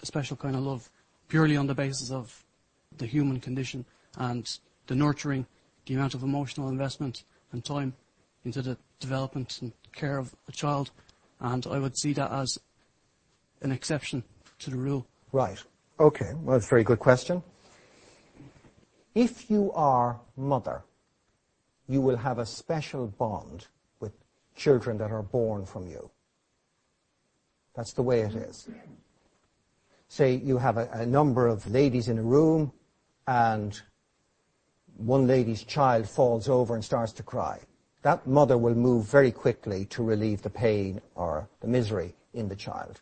a special kind of love, purely on the basis of the human condition and the nurturing, the amount of emotional investment and time into the development and care of a child. And I would see that as an exception to the rule. Right. Okay. Well, that's a very good question. If you are mother, you will have a special bond with children that are born from you. That's the way it is. Say you have a, a number of ladies in a room and one lady's child falls over and starts to cry. That mother will move very quickly to relieve the pain or the misery in the child.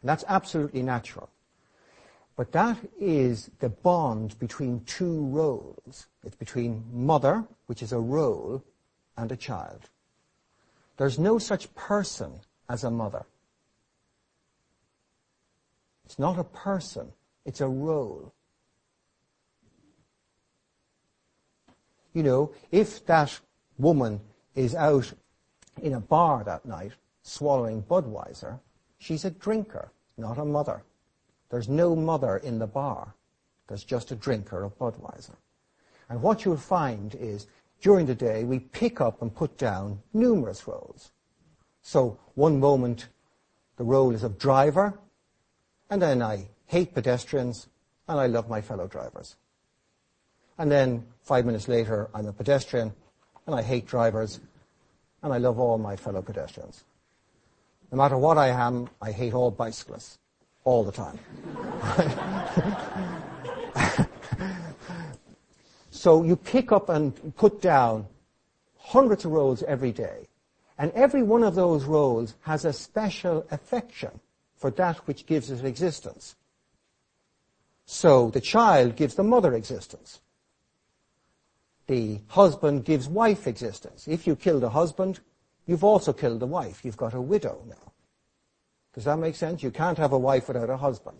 And that's absolutely natural. But that is the bond between two roles. It's between mother, which is a role, and a child. There's no such person as a mother. It's not a person, it's a role. You know, if that woman is out in a bar that night swallowing Budweiser, she's a drinker, not a mother. There's no mother in the bar. There's just a drinker of Budweiser. And what you'll find is, during the day, we pick up and put down numerous roles. So, one moment, the role is of driver, and then I hate pedestrians, and I love my fellow drivers. And then, five minutes later, I'm a pedestrian, and I hate drivers, and I love all my fellow pedestrians. No matter what I am, I hate all bicyclists, all the time. So you pick up and put down hundreds of roles every day, and every one of those roles has a special affection for that which gives it existence. So the child gives the mother existence. The husband gives wife existence. If you kill the husband, you've also killed the wife. You've got a widow now. Does that make sense? You can't have a wife without a husband.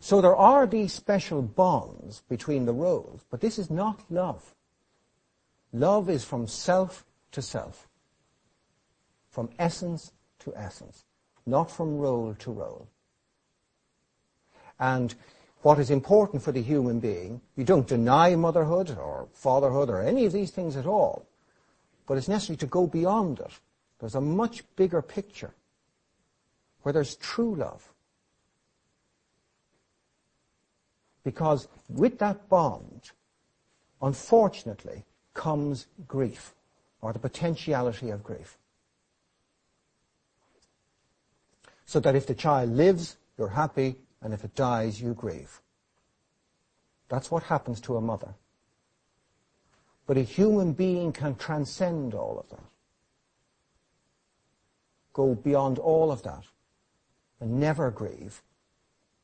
So there are these special bonds between the roles, but this is not love. Love is from self to self, from essence to essence, not from role to role. And what is important for the human being, you don't deny motherhood or fatherhood or any of these things at all, but it's necessary to go beyond it. There's a much bigger picture where there's true love. Because with that bond, unfortunately, comes grief, or the potentiality of grief. So that if the child lives, you're happy, and if it dies, you grieve. That's what happens to a mother. But a human being can transcend all of that, go beyond all of that, and never grieve,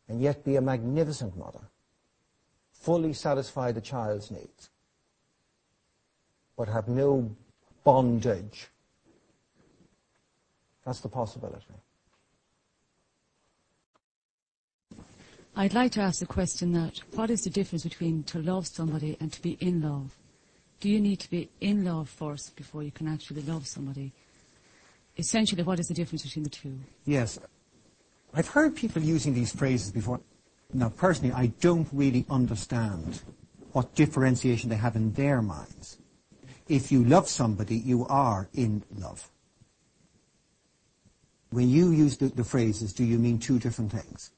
and yet be a magnificent mother, fully satisfy the child's needs, but have no bondage. That's the possibility. I'd like to ask the question that, what is the difference between to love somebody and to be in love? Do you need to be in love first before you can actually love somebody? Essentially, what is the difference between the two? Yes. I've heard people using these phrases before. Now, personally, I don't really understand what differentiation they have in their minds. If you love somebody, you are in love. When you use the, the phrases, do you mean two different things?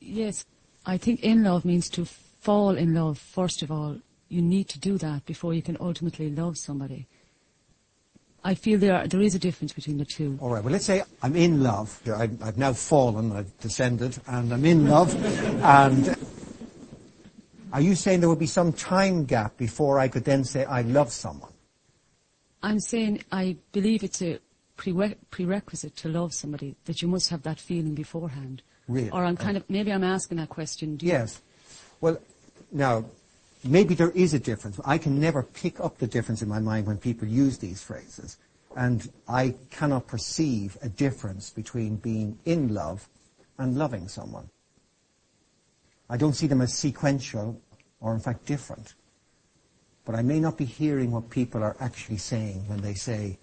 Yes, I think in love means to fall in love, first of all. You need to do that before you can ultimately love somebody. I feel there are, there is a difference between the two. All right, well, let's say I'm in love. I've, I've now fallen, I've descended, and I'm in love. And are you saying there would be some time gap before I could then say I love someone? I'm saying I believe it's a prere- prerequisite to love somebody, that you must have that feeling beforehand. Really? Or I'm kind of, maybe I'm asking that question. Do yes. You? Well, now, maybe there is a difference. I can never pick up the difference in my mind when people use these phrases. And I cannot perceive a difference between being in love and loving someone. I don't see them as sequential or, in fact, different. but I may not be hearing what people are actually saying when they say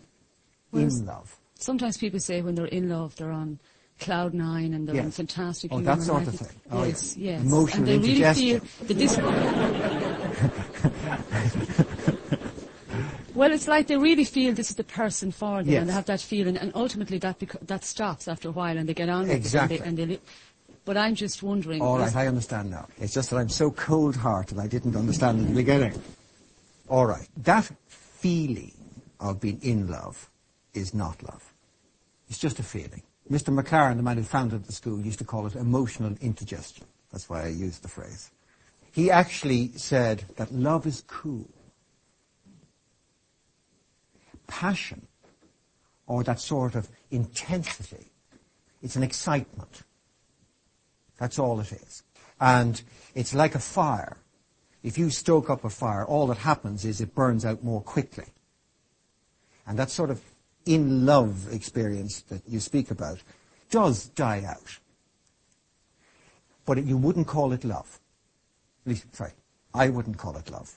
well, in love. Sometimes people say when they're in love, they're on cloud nine and they're yes. on fantastic oh, humor. Oh, that sort of thing. Oh, yes, yes. Emotional and they really feel that this... Well, it's like they really feel this is the person for them, yes. and they have that feeling, and ultimately that beco- that stops after a while, and they get on with exactly. it. And they, and they li- but I'm just wondering... All right, I understand now. It's just that I'm so cold-hearted I didn't understand in the beginning. All right, that feeling of being in love is not love. It's just a feeling. Mister McLaren, the man who founded the school, used to call it emotional indigestion. That's why I used the phrase. He actually said that love is cool. Passion, or that sort of intensity, it's an excitement. That's all it is. And it's like a fire. If you stoke up a fire, all that happens is it burns out more quickly. And that sort of in-love experience that you speak about does die out. But it, you wouldn't call it love. At least, sorry, I wouldn't call it love.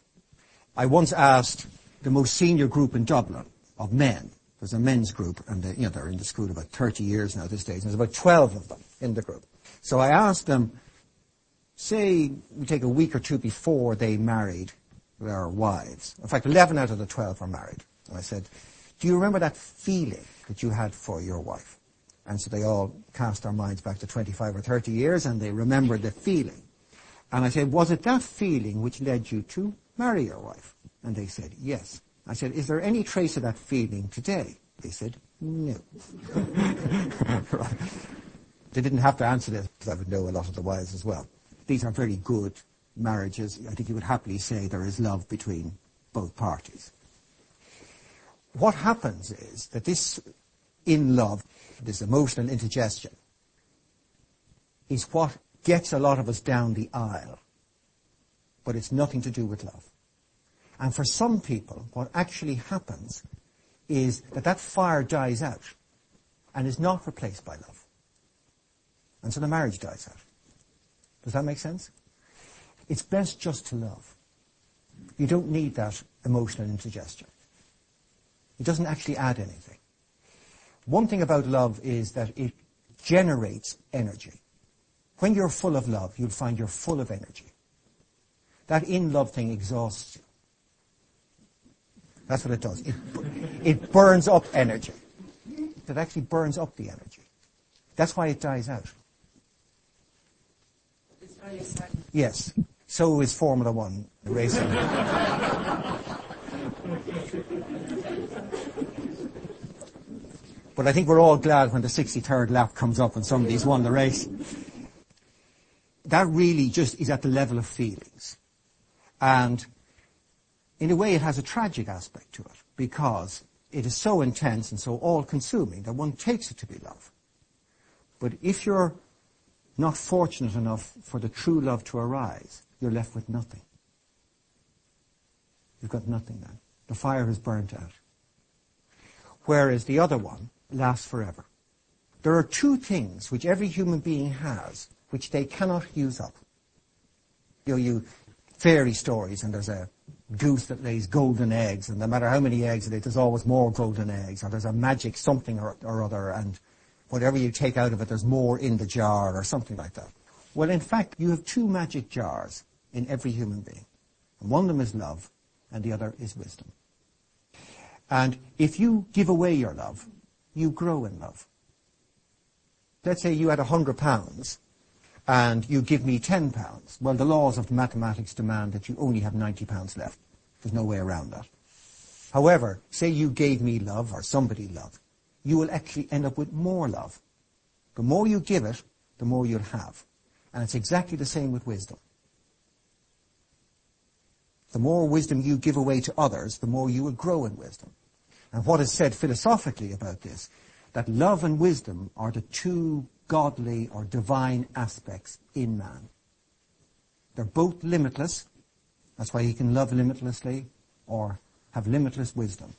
I once asked the most senior group in Dublin of men. There's a men's group, and they, you know, they're in the school about thirty years now, this stage, and there's about twelve of them in the group. So I asked them, say we take a week or two before they married their wives. In fact, eleven out of the twelve are married. And I said, do you remember that feeling that you had for your wife? And so they all cast their minds back to twenty-five or thirty years, and they remembered the feeling. And I said, was it that feeling which led you to marry your wife? And they said, yes. I said, is there any trace of that feeling today? They said, no. Right. They didn't have to answer this, because I would know a lot of the wives as well. These are very good marriages. I think you would happily say there is love between both parties. What happens is that this in love, this emotional indigestion, is what gets a lot of us down the aisle. But it's nothing to do with love. And for some people, what actually happens is that that fire dies out and is not replaced by love. And so the marriage dies out. Does that make sense? It's best just to love. You don't need that emotional indigestion. It doesn't actually add anything. One thing about love is that it generates energy. When you're full of love, you'll find you're full of energy. That in-love thing exhausts you. That's what it does. It, it burns up energy. It actually burns up the energy. That's why it dies out. It's very exciting. Yes. So is Formula One racing. But I think we're all glad when the sixty-third lap comes up and somebody's won the race. That really just is at the level of feelings. And in a way, it has a tragic aspect to it, because it is so intense and so all-consuming that one takes it to be love. But if you're not fortunate enough for the true love to arise, you're left with nothing. You've got nothing then. The fire is burnt out. Whereas the other one lasts forever. There are two things which every human being has which they cannot use up. You know, you fairy stories, and there's a goose that lays golden eggs, and no matter how many eggs it is, there's always more golden eggs, or there's a magic something or, or other, and whatever you take out of it, there's more in the jar, or something like that. Well, in fact, you have two magic jars in every human being. And one of them is love, and the other is wisdom. And if you give away your love, you grow in love. Let's say you had a hundred pounds, and you give me ten pounds. Well, the laws of mathematics demand that you only have ninety pounds left. There's no way around that. However, say you gave me love, or somebody love, you will actually end up with more love. The more you give it, the more you'll have. And it's exactly the same with wisdom. The more wisdom you give away to others, the more you will grow in wisdom. And what is said philosophically about this, that love and wisdom are the two godly or divine aspects in man. They're both limitless. That's why he can love limitlessly or have limitless wisdom.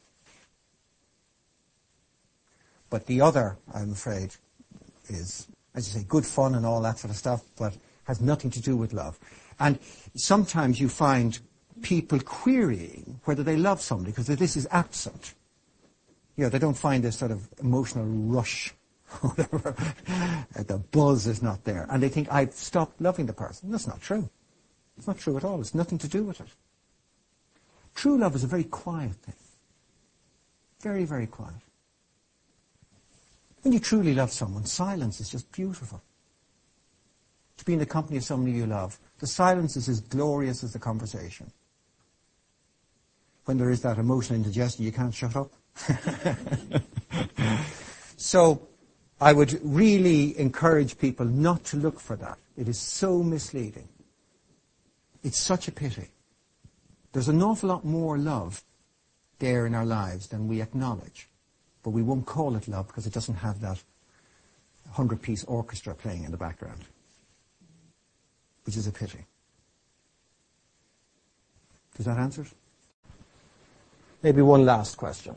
But the other, I'm afraid, is, as you say, good fun and all that sort of stuff, but has nothing to do with love. And sometimes you find people querying whether they love somebody because this is absent. You know, they don't find this sort of emotional rush, whatever. The buzz is not there. And they think, I've stopped loving the person. That's not true. It's not true at all. It's nothing to do with it. True love is a very quiet thing. Very, very quiet. When you truly love someone, silence is just beautiful. To be in the company of somebody you love, the silence is as glorious as the conversation. When there is that emotional indigestion, you can't shut up. So I would really encourage people not to look for that. It is so misleading. It's such a pity. There's an awful lot more love there in our lives than we acknowledge. But we won't call it love because it doesn't have that hundred-piece orchestra playing in the background. Which is a pity. Does that answer it? Maybe one last question.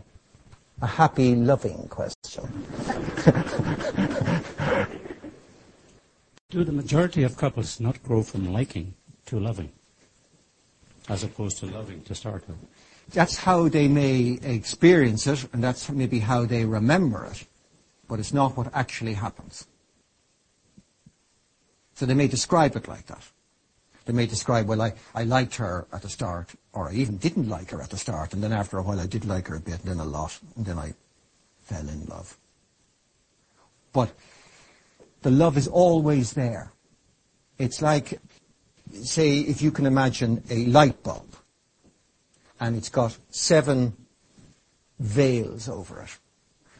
A happy, loving question. Do the majority of couples not grow from liking to loving, as opposed to loving to start with? That's how they may experience it, and that's maybe how they remember it, but it's not what actually happens. So they may describe it like that. They may describe, well, I, I liked her at the start, or I even didn't like her at the start, and then after a while I did like her a bit, and then a lot, and then I fell in love. But the love is always there. It's like, say, if you can imagine a light bulb, and it's got seven veils over it.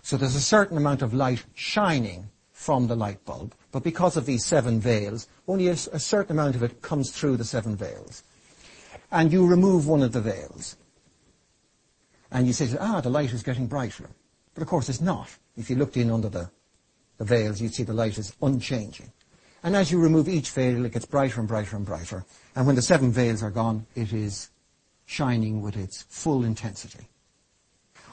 So there's a certain amount of light shining from the light bulb, but because of these seven veils, only a, a certain amount of it comes through the seven veils. And you remove one of the veils. And you say, ah, the light is getting brighter. But of course it's not. If you looked in under the, the veils, you'd see the light is unchanging. And as you remove each veil, it gets brighter and brighter and brighter. And when the seven veils are gone, it is shining with its full intensity.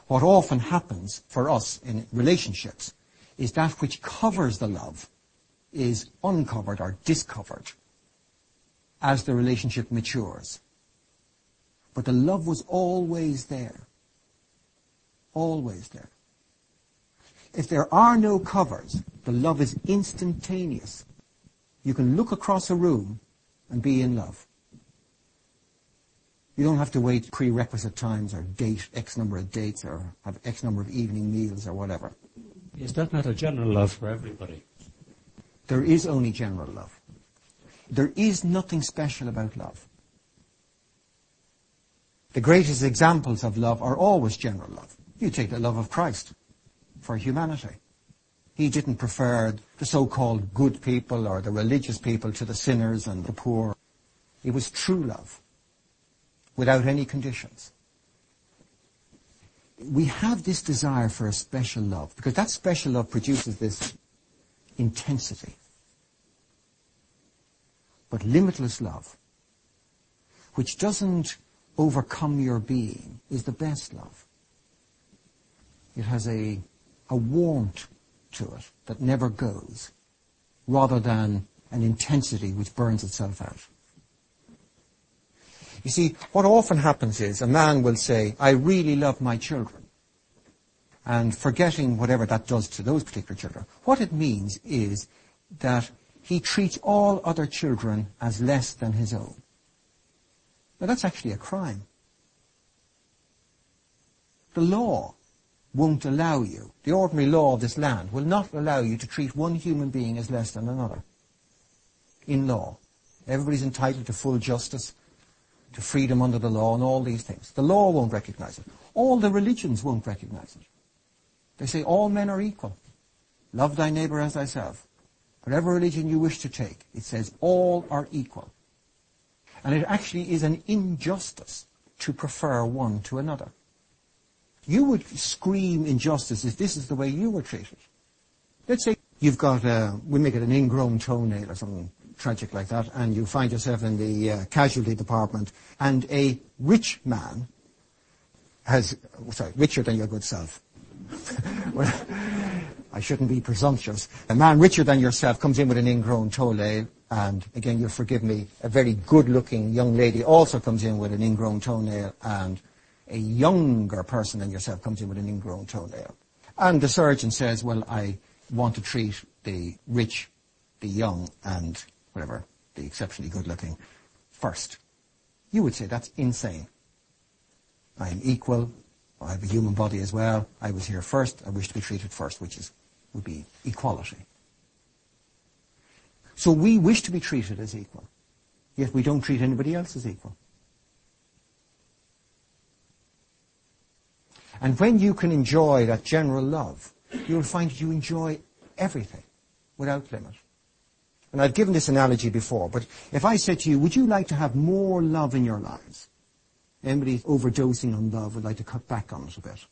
What often happens for us in relationships is that which covers the love is uncovered or discovered as the relationship matures. But the love was always there. Always there. If there are no covers, the love is instantaneous. You can look across a room and be in love. You don't have to wait prerequisite times or date X number of dates or have X number of evening meals or whatever. Is that not a general love for everybody? There is only general love. There is nothing special about love. The greatest examples of love are always general love. You take the love of Christ for humanity. He didn't prefer the so-called good people or the religious people to the sinners and the poor. It was true love, without any conditions. We have this desire for a special love, because that special love produces this intensity. But limitless love, which doesn't overcome your being, is the best love. It has a, a warmth to it that never goes, rather than an intensity which burns itself out. You see, what often happens is a man will say, I really love my children. And forgetting whatever that does to those particular children, what it means is that he treats all other children as less than his own. Now that's actually a crime. The law won't allow you, the ordinary law of this land will not allow you to treat one human being as less than another. In law. Everybody's entitled to full justice, to freedom under the law and all these things. The law won't recognize it. All the religions won't recognize it. They say all men are equal. Love thy neighbor as thyself. Whatever religion you wish to take, it says all are equal. And it actually is an injustice to prefer one to another. You would scream injustice if this is the way you were treated. Let's say you've got, uh, we make it an ingrown toenail or something tragic like that, and you find yourself in the uh, casualty department, and a rich man has, sorry, richer than your good self, I shouldn't be presumptuous. A man richer than yourself comes in with an ingrown toenail, eh? And again, you'll forgive me, a very good-looking young lady also comes in with an ingrown toenail, and a younger person than yourself comes in with an ingrown toenail. And the surgeon says, well, I want to treat the rich, the young, and whatever, the exceptionally good-looking first. You would say that's insane. I'm equal. I have a human body as well. I was here first. I wish to be treated first, which is would be equality. So we wish to be treated as equal, yet we don't treat anybody else as equal. And when you can enjoy that general love, you'll find you enjoy everything without limit. And I've given this analogy before, but if I said to you, would you like to have more love in your lives? Anybody overdosing on love would like to cut back on it a bit.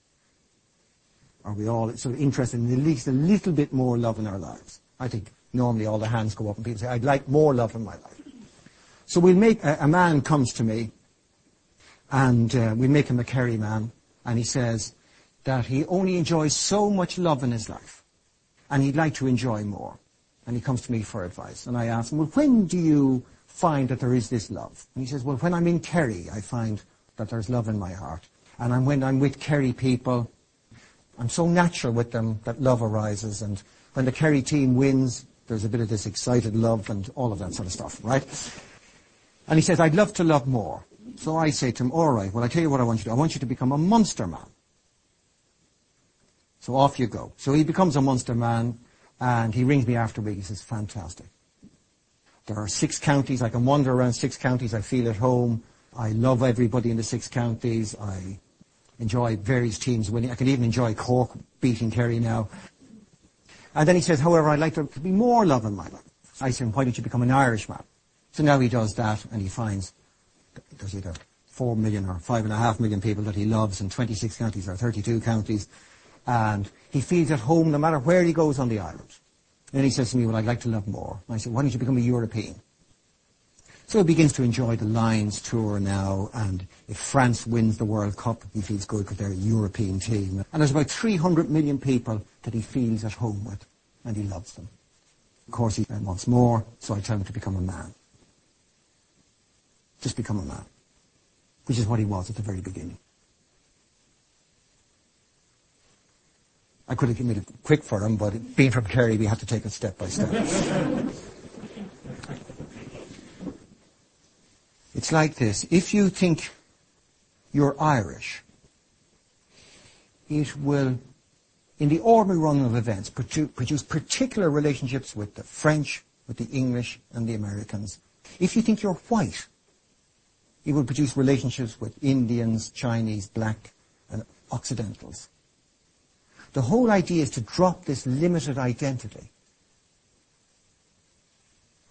Are we all sort of interested in at least a little bit more love in our lives? I think normally all the hands go up and people say, I'd like more love in my life. So we'll make, a, a man comes to me, and uh, we make him a Kerry man, and he says that he only enjoys so much love in his life, and he'd like to enjoy more. And he comes to me for advice. And I ask him, well, when do you find that there is this love? And he says, well, when I'm in Kerry, I find that there's love in my heart. And I'm, when I'm with Kerry people, I'm so natural with them that love arises. And when the Kerry team wins, there's a bit of this excited love and all of that sort of stuff, right? And he says, I'd love to love more. So I say to him, all right, well, I tell you what I want you to do. I want you to become a Munster man. So off you go. So he becomes a Munster man, and he rings me after a week. He says, fantastic. There are six counties. I can wander around six counties. I feel at home. I love everybody in the six counties. I enjoy various teams winning. I can even enjoy Cork beating Kerry now. And then he says, however, I'd like there to be more love in my life. I said, why don't you become an Irishman? So now he does that, and he finds there's either four million or five and a half million people that he loves in twenty-six counties or thirty-two counties. And he feels at home no matter where he goes on the island. And then he says to me, well, I'd like to love more. And I said, why don't you become a European? So he begins to enjoy the Lions tour now, and if France wins the World Cup, he feels good because they're a European team. And there's about three hundred million people that he feels at home with, and he loves them. Of course, he wants more, so I tell him to become a man. Just become a man, which is what he was at the very beginning. I could have made it quick for him, but being from Kerry, we had to take it step by step. It's like this. If you think you're Irish, it will, in the ordinary run of events, produ- produce particular relationships with the French, with the English, and the Americans. If you think you're white, it will produce relationships with Indians, Chinese, black, and Occidentals. The whole idea is to drop this limited identity.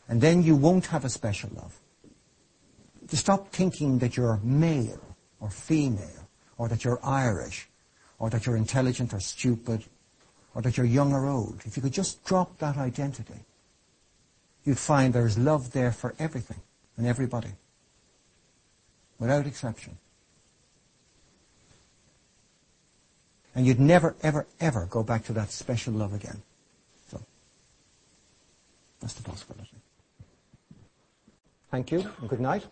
And then you won't have a special love. To stop thinking that you're male or female, or that you're Irish, or that you're intelligent or stupid, or that you're young or old. If you could just drop that identity, you'd find there is love there for everything and everybody, without exception. And you'd never, ever, ever go back to that special love again. So, that's the possibility. Thank you, and good night.